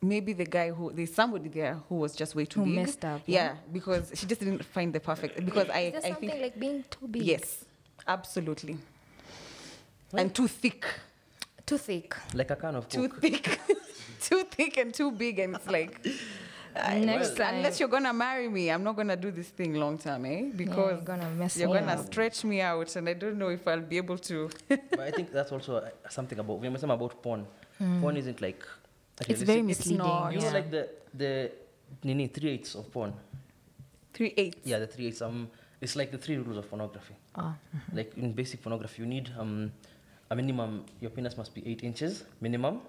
there's somebody there who was just way too big. Who messed up. Yeah, because she just didn't find the perfect. Because I think something like being too big. Yes, absolutely. Well, and too thick. Too thick. Like a can of coke. Too thick. Too thick and too big, and it's like. Unless you're gonna marry me, I'm not gonna do this thing long term, because you're gonna stretch me out, and I don't know if I'll be able to. But I think that's also something about when we talk about porn. Porn isn't like it's very misleading. You know, like the 3/8 of porn. 3/8. Yeah, the 3/8. It's like the three rules of pornography. Like in basic pornography, you need a minimum. Your penis must be 8 inches minimum.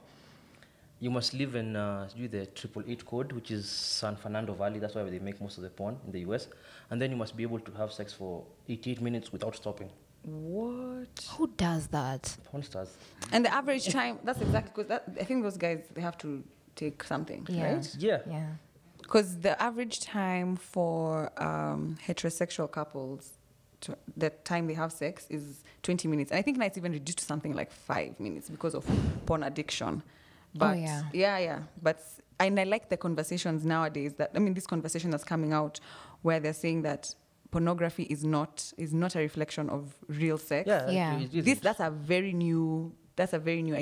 You must live in do the 888 code, which is San Fernando Valley. That's why they make most of the porn in the US. And then you must be able to have sex for 88 minutes without stopping. What? Who does that? Porn stars. And the average time, that's exactly, because I think those guys, they have to take something, right? Yeah. Because the average time for heterosexual couples, the time they have sex is 20 minutes. And I think now it's even reduced to something like 5 minutes because of porn addiction. But But and I like the conversations nowadays that, I mean, this conversation that's coming out where they're saying that pornography is not a reflection of real sex. That's a very new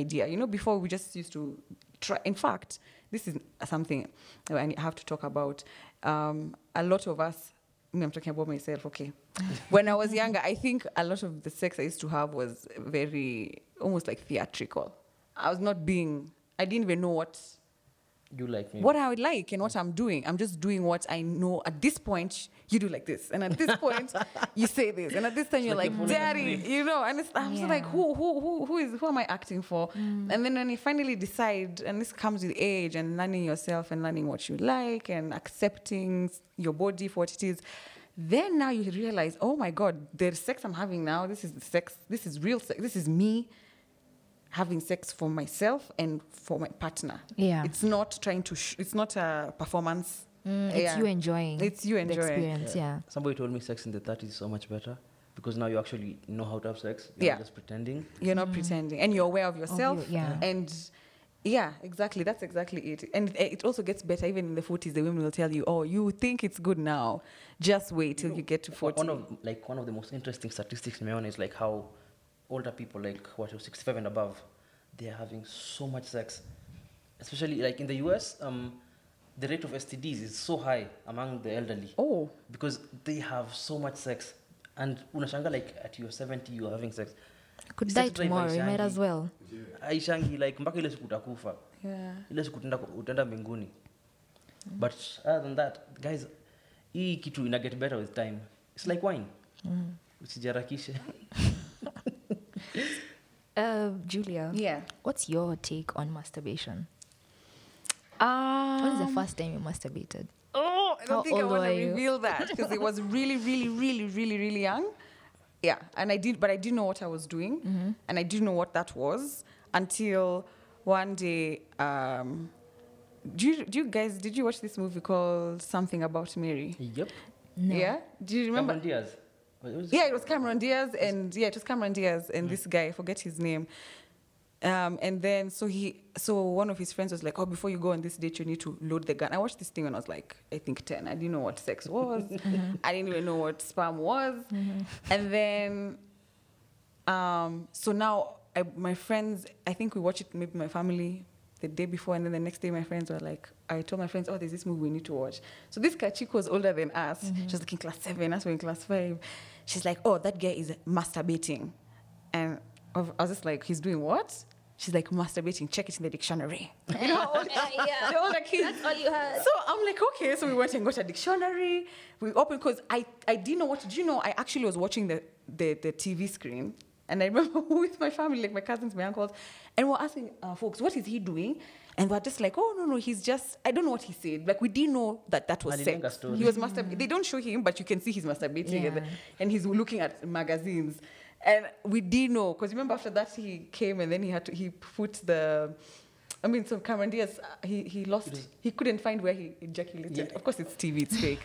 idea. You know, before we just used to try. In fact, this is something I have to talk about. A lot of us, I'm talking about myself, okay. When I was younger, I think a lot of the sex I used to have was very, almost like theatrical. I didn't even know what you like. Maybe. What I would like and what I'm doing. I'm just doing what I know. At this point, you do like this. And at this point, you say this. And at this time, you're like daddy, you know. And I'm just like, who am I acting for? Mm. And then when you finally decide, and this comes with age and learning yourself and learning what you like and accepting your body for what it is, then now you realize, oh my God, the sex I'm having now, this is the sex. This is real sex. This is me having sex for myself and for my partner. Yeah. It's not trying to... it's not a performance. It's you enjoying. It's you enjoying. The experience, yeah. Somebody told me sex in the 30s is so much better because now you actually know how to have sex. You're not just pretending. You're not pretending. And you're aware of yourself. And... yeah, exactly. That's exactly it. And it also gets better. Even in the 40s, the women will tell you, oh, you think it's good now. Just wait till you get to 40. One of the most interesting statistics in my own is like how... older people, like what, 65 and above, they are having so much sex, especially like in the US. The rate of STDs is so high among the elderly. Oh, because they have so much sex, and unashanga like at your 70, you are having sex. I could die tomorrow. You might as well. Aishangi like mbaka ile siku utakufa. Yeah. Ile siku utaenda mbinguni. But other than that, guys, hii kitu ina get better with time. It's like wine. Usijarakishe. Julia, what's your take on masturbation? When is the first time you masturbated? Oh, I don't think I want to reveal that because it was really, really, really, really, really young. Yeah, and I didn't know what I was doing, and I didn't know what that was until one day. Did you watch this movie called Something About Mary? Yep. No. Yeah. Do you remember? Cameron Diaz. It was Cameron Diaz and this guy, I forget his name. And then so one of his friends was like, oh, before you go on this date, you need to load the gun. I watched this thing when I was like, I think 10. I didn't know what sex was. I didn't even know what sperm was. And then, so now my friends, I think we watched it, maybe my family, the day before, and then the next day my friends were like, I told my friends, oh, there's this movie we need to watch. So this chick was older than us. She was like in class 7, us were in class 5. She's like, oh, that guy is masturbating. And I was just like, he's doing what? She's like, masturbating, check it in the dictionary. You know, the older kids. That's all you heard. So I'm like, okay. So we went and got a dictionary. We opened, because I didn't know what to do. You know, I actually was watching the TV screen. And I remember with my family, like my cousins, my uncles, and we're asking folks, what is he doing? And we're just like, oh, no, he's just, I don't know what he said. Like, we didn't know that was sex. He was masturbating. They don't show him, but you can see he's masturbating. Yeah. And he's looking at magazines. And we didn't know. Because remember, after that, he came and then he put the... I mean, so Cameron Diaz, he lost. He couldn't find where he ejaculated. Yeah. Of course, it's TV, it's fake.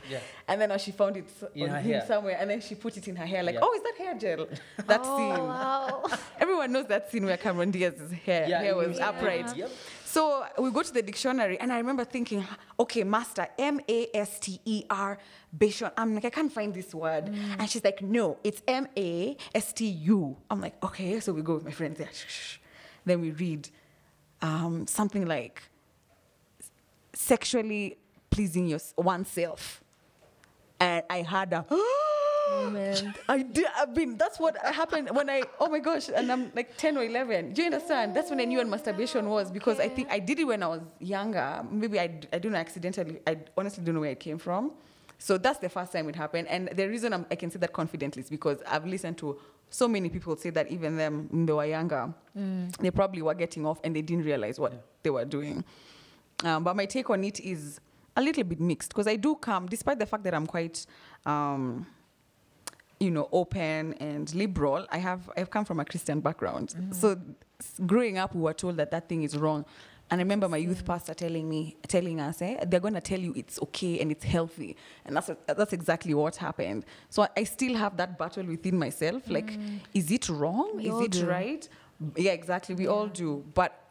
And then she found it on him somewhere, and then she put it in her hair. Like, oh, is that hair gel? That scene. Wow. Everyone knows that scene where Cameron Diaz's hair was upright. Yep. So we go to the dictionary, and I remember thinking, okay, master, M-A-S-T-E-R, Bashon. I'm like, I can't find this word. And she's like, no, it's M-A-S-T-U. I'm like, okay. So we go with my friends there. Then we read. Something like sexually pleasing oneself. And I had a moment. That's what happened when oh my gosh, and I'm like 10 or 11. Do you understand? That's when I knew what masturbation was, because I think I did it when I was younger. Maybe I don't know, accidentally. I honestly don't know where it came from. So that's the first time it happened. And the reason I can say that confidently is because I've listened to so many people say that even them, when they were younger, they probably were getting off and they didn't realize what they were doing. But my take on it is a little bit mixed, because I do come, despite the fact that I'm quite, open and liberal, I've come from a Christian background. Mm-hmm. So growing up, we were told that thing is wrong. And I remember my youth pastor telling us, they're going to tell you it's okay and it's healthy. And that's exactly what happened. So I still have that battle within myself. Like, is it wrong? Is it right? Yeah, exactly. We all do. But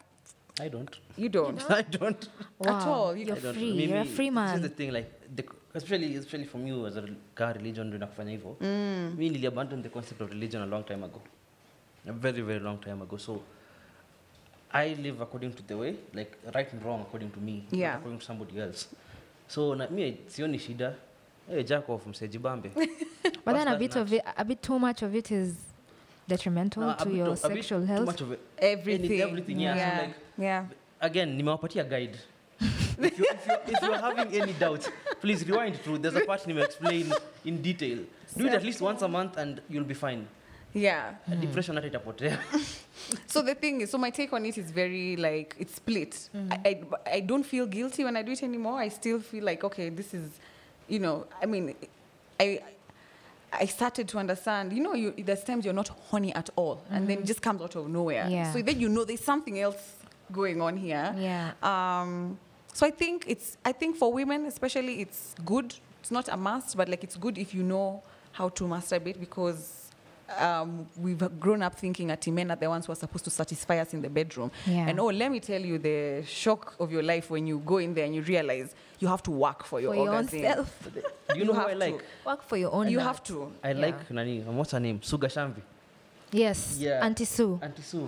I don't. You don't? I don't. Wow. At all. You're free. Maybe you're a free man. This is the thing, like, especially from you as a car religion, we really abandoned the concept of religion a long time ago. A very, very long time ago. So I live according to the way, like right and wrong according to me, not according to somebody else. So na me sioni shida, jack off msejibambe. But then a bit too much of it is detrimental to your sexual health. Too much of it. Everything. Yeah. So like, again, nimewapatia guide. If you're having any doubts, please rewind through. There's a part Nima explain in detail. Do it at least once a month, and you'll be fine. Yeah. Depression at it about there. So the thing is, so my take on it is very, like, it's split. Mm-hmm. I don't feel guilty when I do it anymore. I still feel like, okay, this is, I started to understand, there's times you're not horny at all. Mm-hmm. And then it just comes out of nowhere. Yeah. So then there's something else going on here. Yeah. So I think for women especially, it's good. It's not a must, but like it's good if you know how to masturbate, because we've grown up thinking that men are the ones who are supposed to satisfy us in the bedroom. Yeah. And let me tell you the shock of your life when you go in there and you realize you have to work for your own self. Do you know how I like? Work for your own. You have to. I like Nani. What's her name? Suga Shambi. Yes. Yeah. Auntie Sue.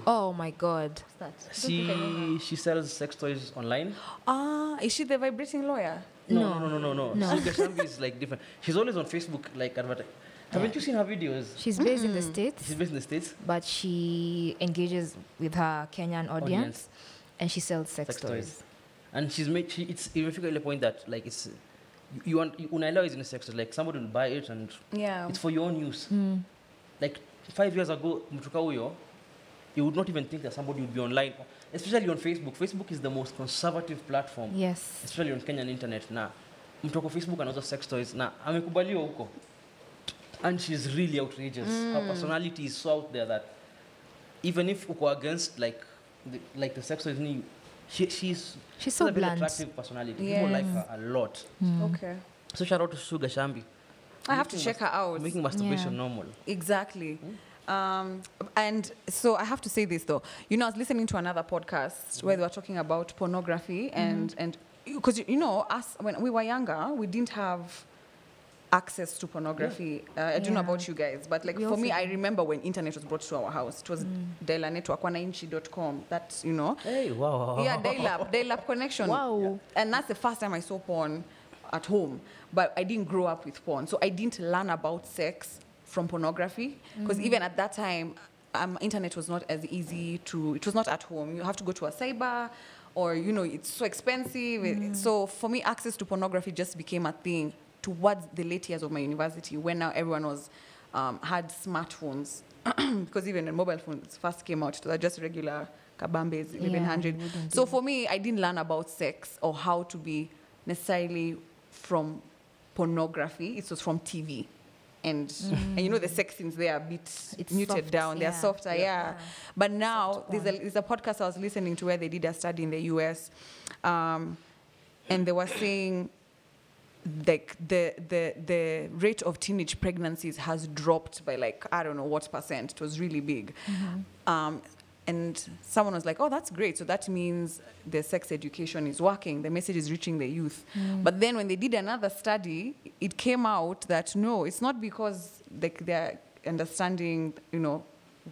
Oh my God. What's that? She sells sex toys online. Is she the vibrating lawyer? No. Suga Shambi is like different. She's always on Facebook, like advertising. Haven't you seen her videos? She's based in the States. But she engages with her Kenyan audience. And she sells sex toys. And she's made... it's even figured the point that, like, it's... You want... Unaelewa is in a sex toy. Like, somebody will buy it and... Yeah. It's for your own use. Mm. Like, 5 years ago, you would not even think that somebody would be online. Especially on Facebook. Facebook is the most conservative platform. Yes. Especially on Kenyan internet. Nah. Mtuko Facebook and other sex toys. Nah. Amekubaliwa huko. And she's really outrageous. Her personality is so out there that even if you against like the sex toys, she's so bland. Attractive personality. Yes. People like her a lot. Okay. So shout out to Suga Shambi. I have to check her out. Making masturbation normal. Exactly. And so I have to say this though. I was listening to another podcast where they were talking about pornography and because us when we were younger, we didn't have access to pornography. I don't know about you guys, but like for me, I remember when internet was brought to our house. It was Daila Network, wanainchi.com. That's, Hey, wow. Yeah, dial-up connection. Wow. Yeah. And that's the first time I saw porn at home. But I didn't grow up with porn. So I didn't learn about sex from pornography. Because even at that time, internet was not as easy it was not at home. You have to go to a cyber or, it's so expensive. So for me, access to pornography just became a thing towards the late years of my university, when now everyone was had smartphones, because even when mobile phones first came out, they were just regular kabambes, 1100. So for me, I didn't learn about sex or how to be necessarily from pornography. It was from TV, and the sex scenes there are a bit muted soft, down. Yeah. They are softer, But now there's a podcast I was listening to where they did a study in the US, and they were saying, like the rate of teenage pregnancies has dropped by like I don't know what percent. It was really big, and someone was like, "Oh, that's great. So that means the sex education is working. The message is reaching the youth." But then when they did another study, it came out that no, it's not because they're understanding,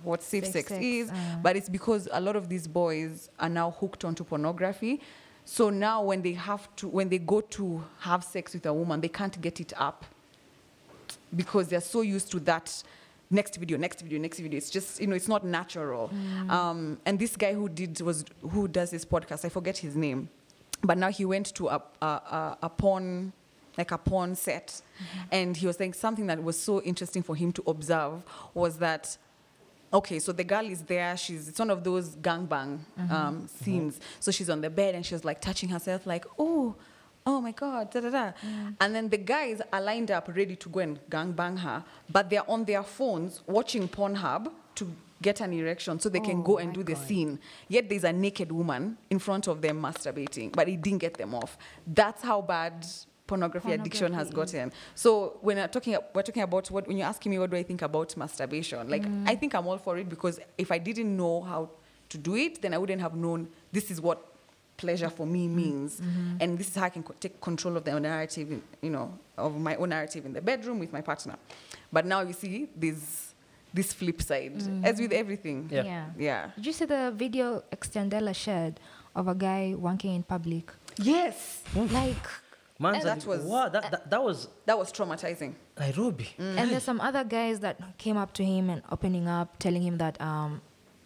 what safe sex is, but it's because a lot of these boys are now hooked onto pornography. So now when they go to have sex with a woman, they can't get it up because they're so used to that next video. It's just, it's not natural. And this guy who does this podcast, I forget his name, but now he went to a porn like a porn set. Mm-hmm. And he was saying something that was so interesting for him to observe was that, okay, so the girl is there. It's one of those gangbang scenes. Mm-hmm. So she's on the bed and she was like touching herself like, oh my God, da da da. Mm. And then the guys are lined up ready to go and gangbang her, but they're on their phones watching Pornhub to get an erection so they can go and do the scene. Yet there's a naked woman in front of them masturbating, but it didn't get them off. That's how bad pornography addiction has gotten. So when we're talking about when you're asking me what do I think about masturbation, like I think I'm all for it, because if I didn't know how to do it, then I wouldn't have known this is what pleasure for me means, and this is how I can take control of the narrative, you know, of my own narrative in the bedroom with my partner. But now you see this flip side, as with everything. Yeah. Did you see the video Exandela shared of a guy wanking in public? Yes, like. Man, that was traumatizing. Nairobi. Mm. And there's some other guys that came up to him and opening up, telling him that, I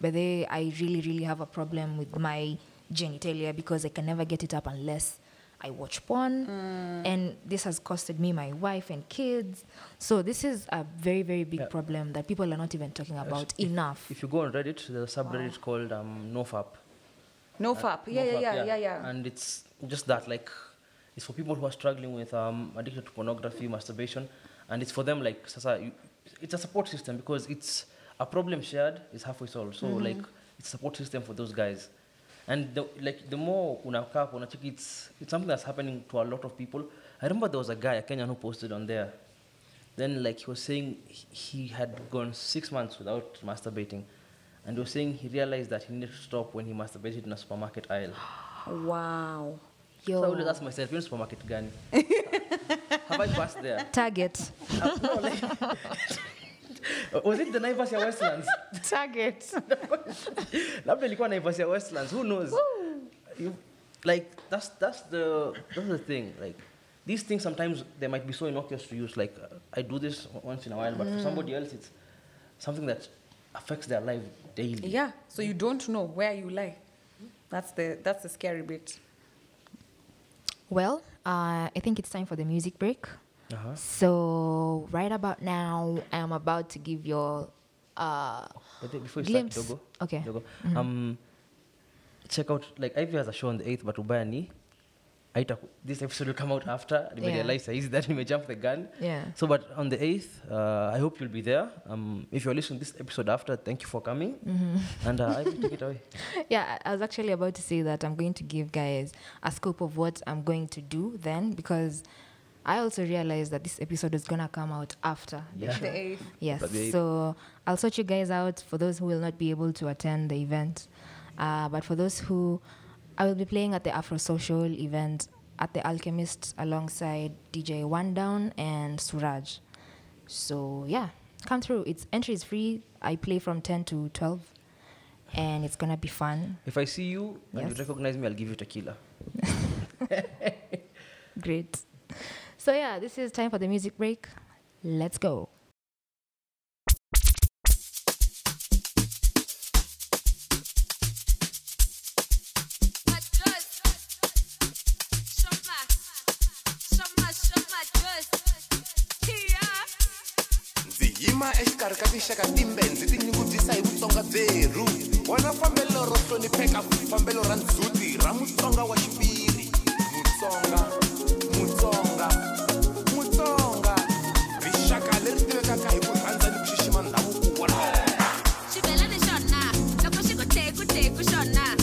really, really have a problem with my genitalia because I can never get it up unless I watch porn. Mm. And this has costed me my wife and kids. So this is a very, very big problem that people are not even talking about enough. If you go on Reddit, there's a subreddit called NoFap. NoFap, yeah. And it's just that, like, it's for people who are struggling with addiction to pornography, masturbation, and it's for them, like, it's a support system because it's a problem shared is halfway solved. So, like, it's a support system for those guys. And, the more it's something that's happening to a lot of people. I remember there was a guy, a Kenyan, who posted on there. Then, like, he was saying he had gone 6 months without masturbating. And he was saying he realized that he needed to stop when he masturbated in a supermarket aisle. Wow. Yo. So I would ask myself, you're a supermarket guy. Have I passed there? Target. Was it the Naivas or Westlands? Target. Naivas or Westlands. Who knows? That's the thing. Like, these things sometimes they might be so innocuous to use. Like, I do this once in a while, but for somebody else, it's something that affects their life daily. Yeah. So you don't know where you lie. That's the scary bit. Well, I think it's time for the music break. Uh-huh. So right about now, I'm about to give your before you glimpse. Start, Dogo. Okay. Dogo. Mm-hmm. Check out, like, Ivy has a show on the 8th, but Ubani, this episode will come out after. I realize that you may jump the gun. Yeah. So, but on the 8th, I hope you'll be there. If you're listening to this episode after, thank you for coming. Mm-hmm. And Ivy, take it away. Yeah, I was actually about to say that I'm going to give guys a scope of what I'm going to do then, because I also realized that this episode is going to come out after the 8th. Yes. So I'll sort you guys out for those who will not be able to attend the event. But for those who... I will be playing at the Afro Social event at the Alchemist alongside DJ One Down and Suraj. So, yeah, come through. It's entry is free. I play from 10 to 12, and it's going to be fun. If I see you and you recognize me, I'll give you tequila. Great. So, yeah, this is time for the music break. Let's go. Karika tixaka timbenzi tinyungudisa hi vutsonga byeru wona fambelo ro hlonipheka fambelo ra ndzhuti ra mutsonga wa xiviri mutsonga rixaka leri tivekaka hi ku rhandza ni ku xixima ndhavuko wa xibelani xona loko xi ku teku xona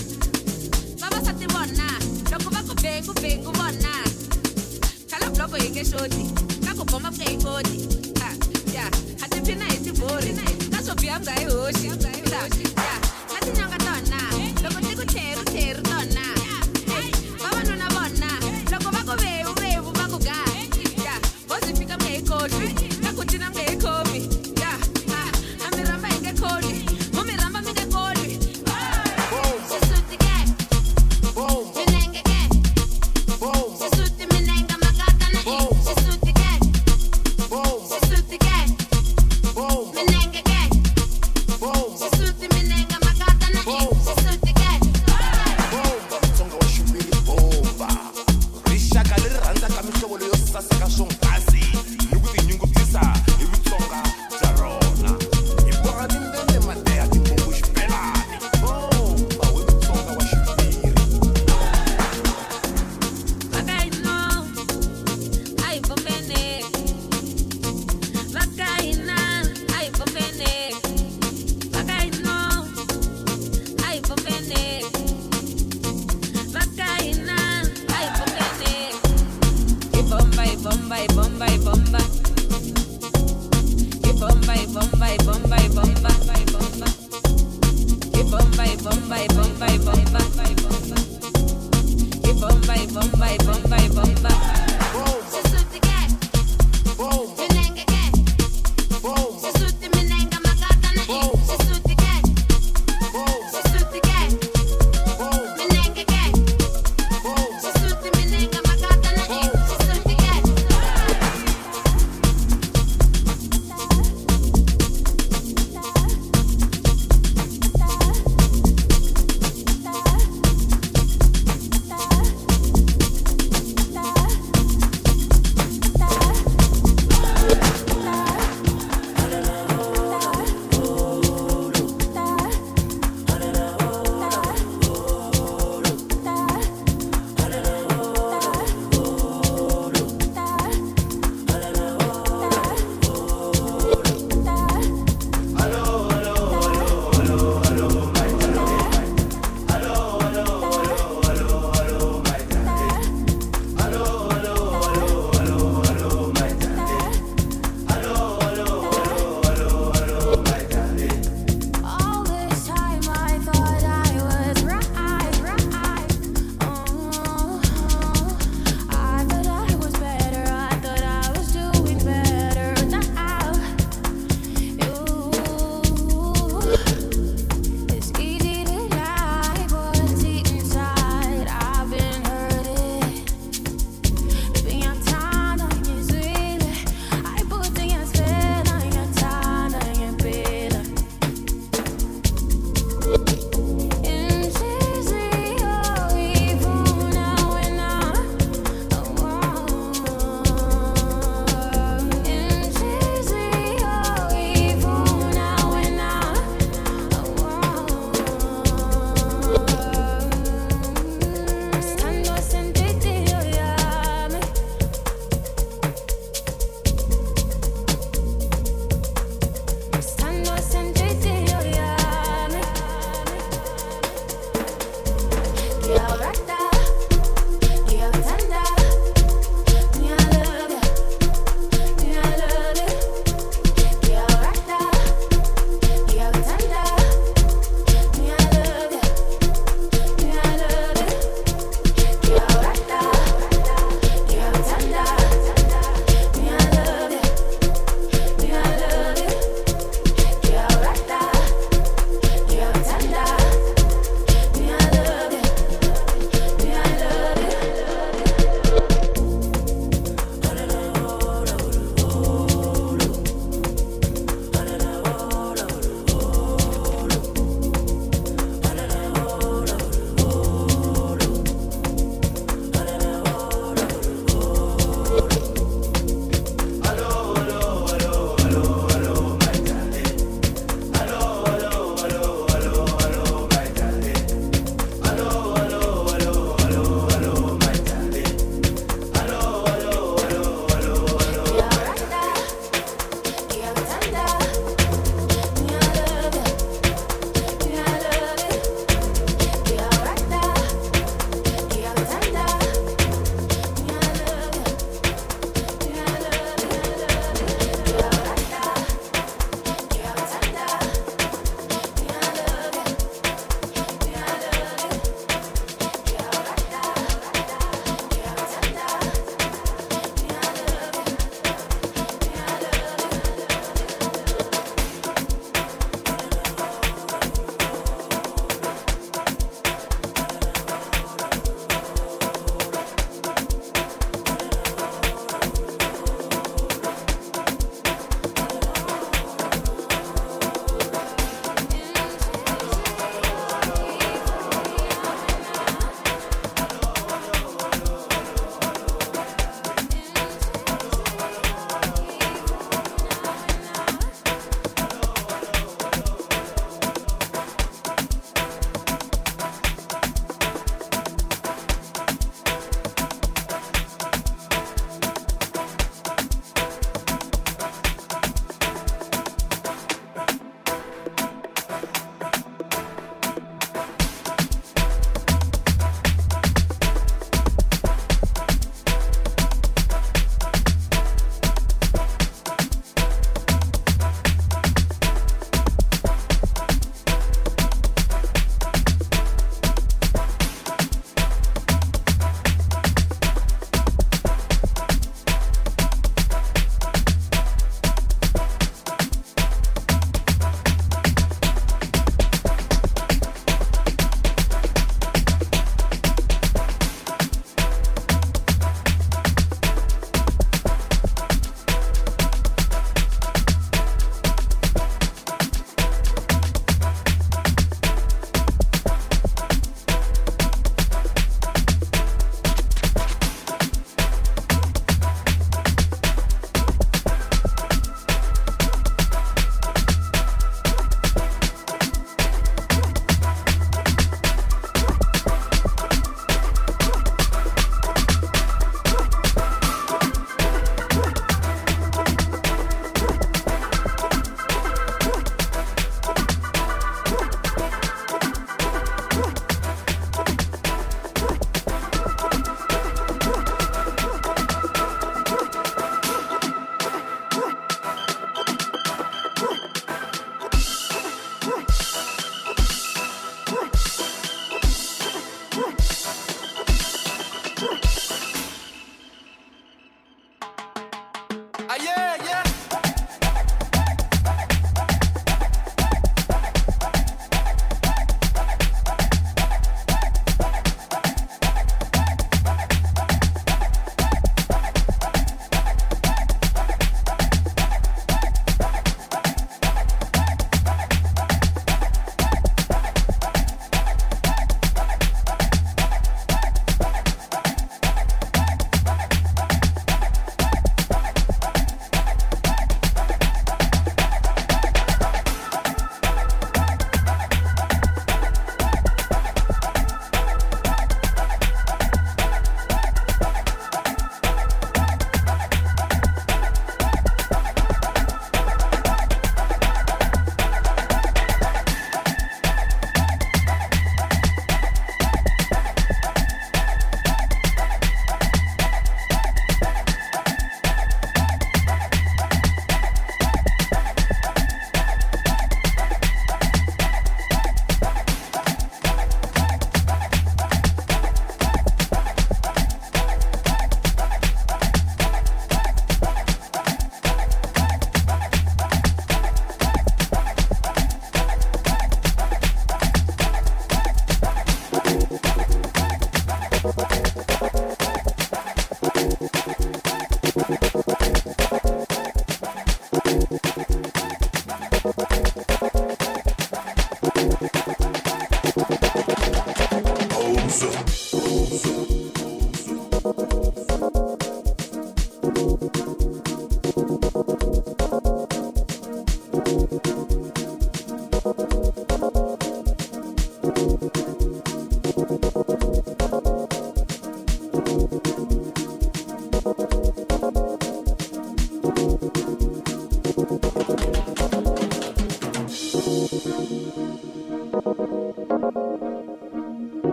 vavasati vona loko va ku bengu vona kala bloko hi ke xoti ka ku bomba ku hi koti that's what we have got.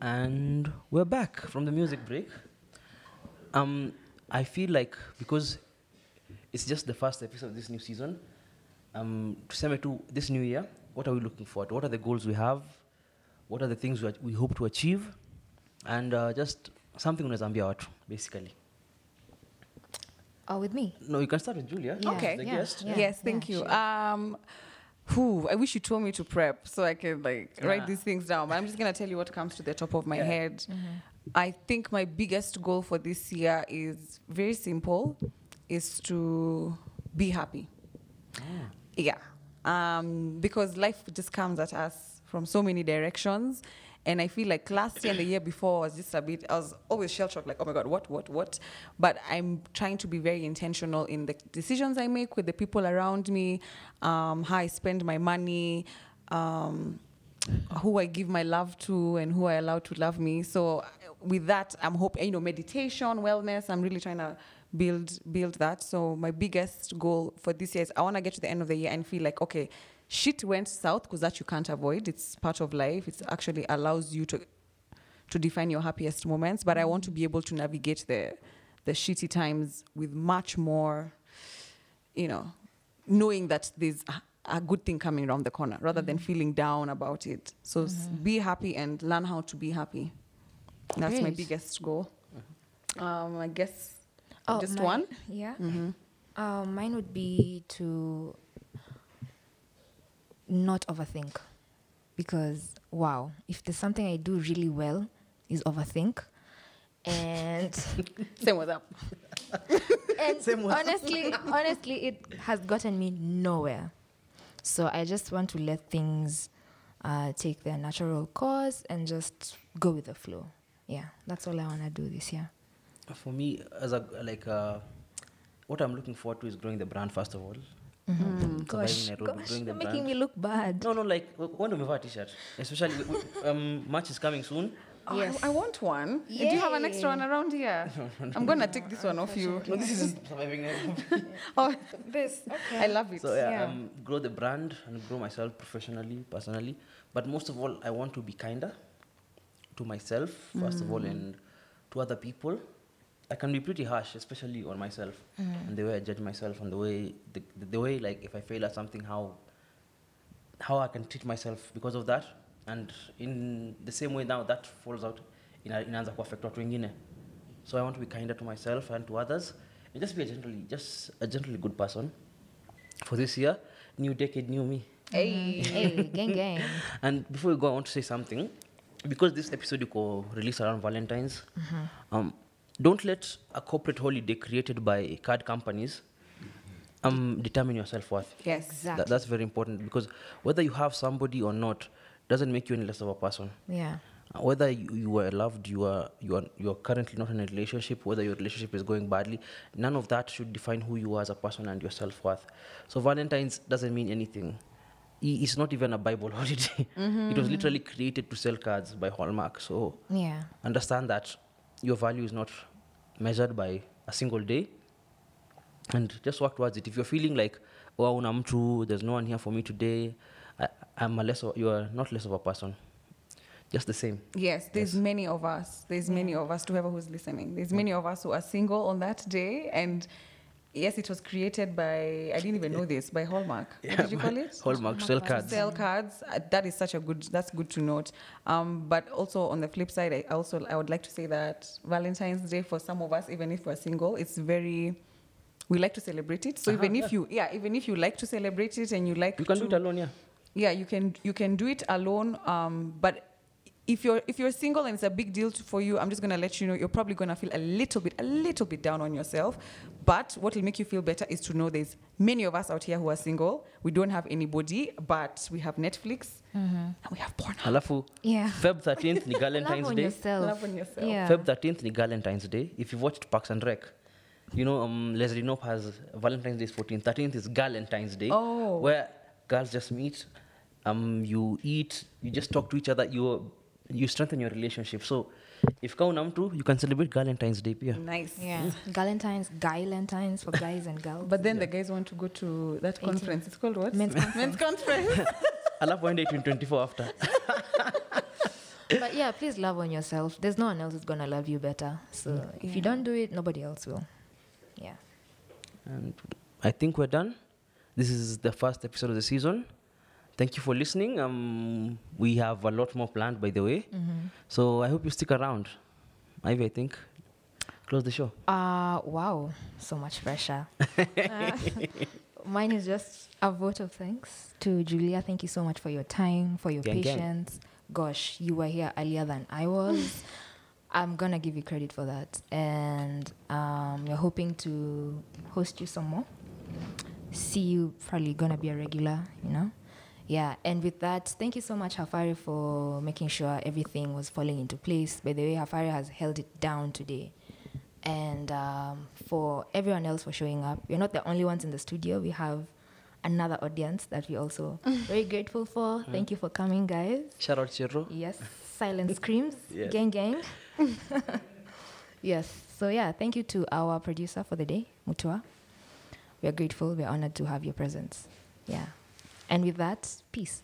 And we're back from the music break. I feel like because it's just the first episode of this new season, tuseme tu this new year, what are we looking for? What are the goals we have? What are the things we hope to achieve? And just something on Zambia watu, basically. With me? No, you can start with Julia. Yeah. Okay. Yeah. Guest. Yeah. Yes, thank you. Sure. I wish you told me to prep so I could write these things down. But I'm just going to tell you what comes to the top of my head. Mm-hmm. I think my biggest goal for this year is very simple, is to be happy. Yeah. Because life just comes at us from so many directions. And I feel like last year and the year before was just I was always shell-shocked, like, oh my God, what? But I'm trying to be very intentional in the decisions I make with the people around me, how I spend my money, who I give my love to and who I allow to love me. So with that, I'm hoping, meditation, wellness, I'm really trying to build that. So my biggest goal for this year is I want to get to the end of the year and feel like, okay, shit went south, because that you can't avoid. It's part of life. It actually allows you to define your happiest moments. But I want to be able to navigate the shitty times with much more, knowing that there's a good thing coming around the corner, rather than feeling down about it. So be happy and learn how to be happy. That's my biggest goal. I guess just one. Yeah. Mm-hmm. Mine would be to not overthink, because if there's something I do really well is overthink, and same with up. And honestly, it has gotten me nowhere. So I just want to let things take their natural course and just go with the flow. Yeah, that's all I want to do this year. For me, as what I'm looking forward to is growing the brand first of all. Mm-hmm. Gosh, you're making me look bad. No, when do we wear a t-shirt? Especially, March is coming soon. Oh, yes. I want one. Yay. Do you have an extra one around here? No. I'm going to take this one off you. No, this is Surviving Nairobi. Oh, this. Okay. I love it. So, grow the brand and grow myself professionally, personally. But most of all, I want to be kinder to myself, first of all, and to other people. I can be pretty harsh, especially on myself, and the way I judge myself, and the way if I fail at something, how I can treat myself because of that, and in the same way now that falls out inaanza kuaffect watu wengine. So I want to be kinder to myself and to others, and just be a generally good person. For this year, new decade, new me. Hey, gang. And before we go, I want to say something, because this episode you released around Valentine's. Mm-hmm. Don't let a corporate holiday created by card companies determine your self-worth. Yes, exactly. That's very important, because whether you have somebody or not doesn't make you any less of a person. Yeah. Whether you are loved, you are currently not in a relationship, whether your relationship is going badly, none of that should define who you are as a person and your self-worth. So Valentine's doesn't mean anything. It's not even a Bible holiday. Mm-hmm. It was literally created to sell cards by Hallmark. So understand that your value is not measured by a single day, and just work towards it. If you're feeling like, there's no one here for me today, you are not less of a person. Just the same. Yes, there's many of us. There's many of us, to whoever who's listening. There's many of us who are single on that day, and yes, it was created by, I didn't even know this, by Hallmark. Yeah, what did you call it? Hallmark, sell cards. That is such a good, that's good to note. But also on the flip side, I would like to say that Valentine's Day, for some of us, even if we're single, it's we like to celebrate it. So even if you like to celebrate it and you can do it alone, Yeah, you can do it alone, but if you're single and it's a big deal for you, I'm just going to let you know, you're probably going to feel a little bit down on yourself. But what will make you feel better is to know there's many of us out here who are single. We don't have anybody, but we have Netflix and we have Pornhub. Alafu, Feb 13th ni Galentine's Day. Love on yourself. Yeah. Feb 13th ni Galentine's Day. If you've watched Parks and Rec, Leslie Knope has Valentine's Day is 14th. 13th is Galentine's Day, where girls just meet, you eat, you just talk to each other, you strengthen your relationship. So, if you can celebrate Galentine's Day, yeah. Nice. Yeah. Galentine's for guys and girls. But then the guys want to go to that conference. It's called what? Men's conference. I love one day 24 after. But yeah, please love on yourself. There's no one else who's going to love you better. So if you don't do it, nobody else will. Yeah. And I think we're done. This is the first episode of the season. Thank you for listening. We have a lot more planned, by the way. Mm-hmm. So I hope you stick around. Ivy, I think. Close the show. Wow. So much pressure. Mine is just a vote of thanks to Julia. Thank you so much for your time, for your patience. Gosh, you were here earlier than I was. I'm going to give you credit for that. And we're hoping to host you some more. See you probably going to be a regular, you know. Yeah, and with that, thank you so much, Hafari, for making sure everything was falling into place. By the way, Hafari has held it down today. And for everyone else for showing up. We're not the only ones in the studio. We have another audience that we also very grateful for. Thank you for coming, guys. Shout out Chiro. Yes, silent screams. Yes. Gang, gang. Yes. So, yeah, thank you to our producer for the day, Mutua. We are grateful. We are honored to have your presence. Yeah. And with that, peace.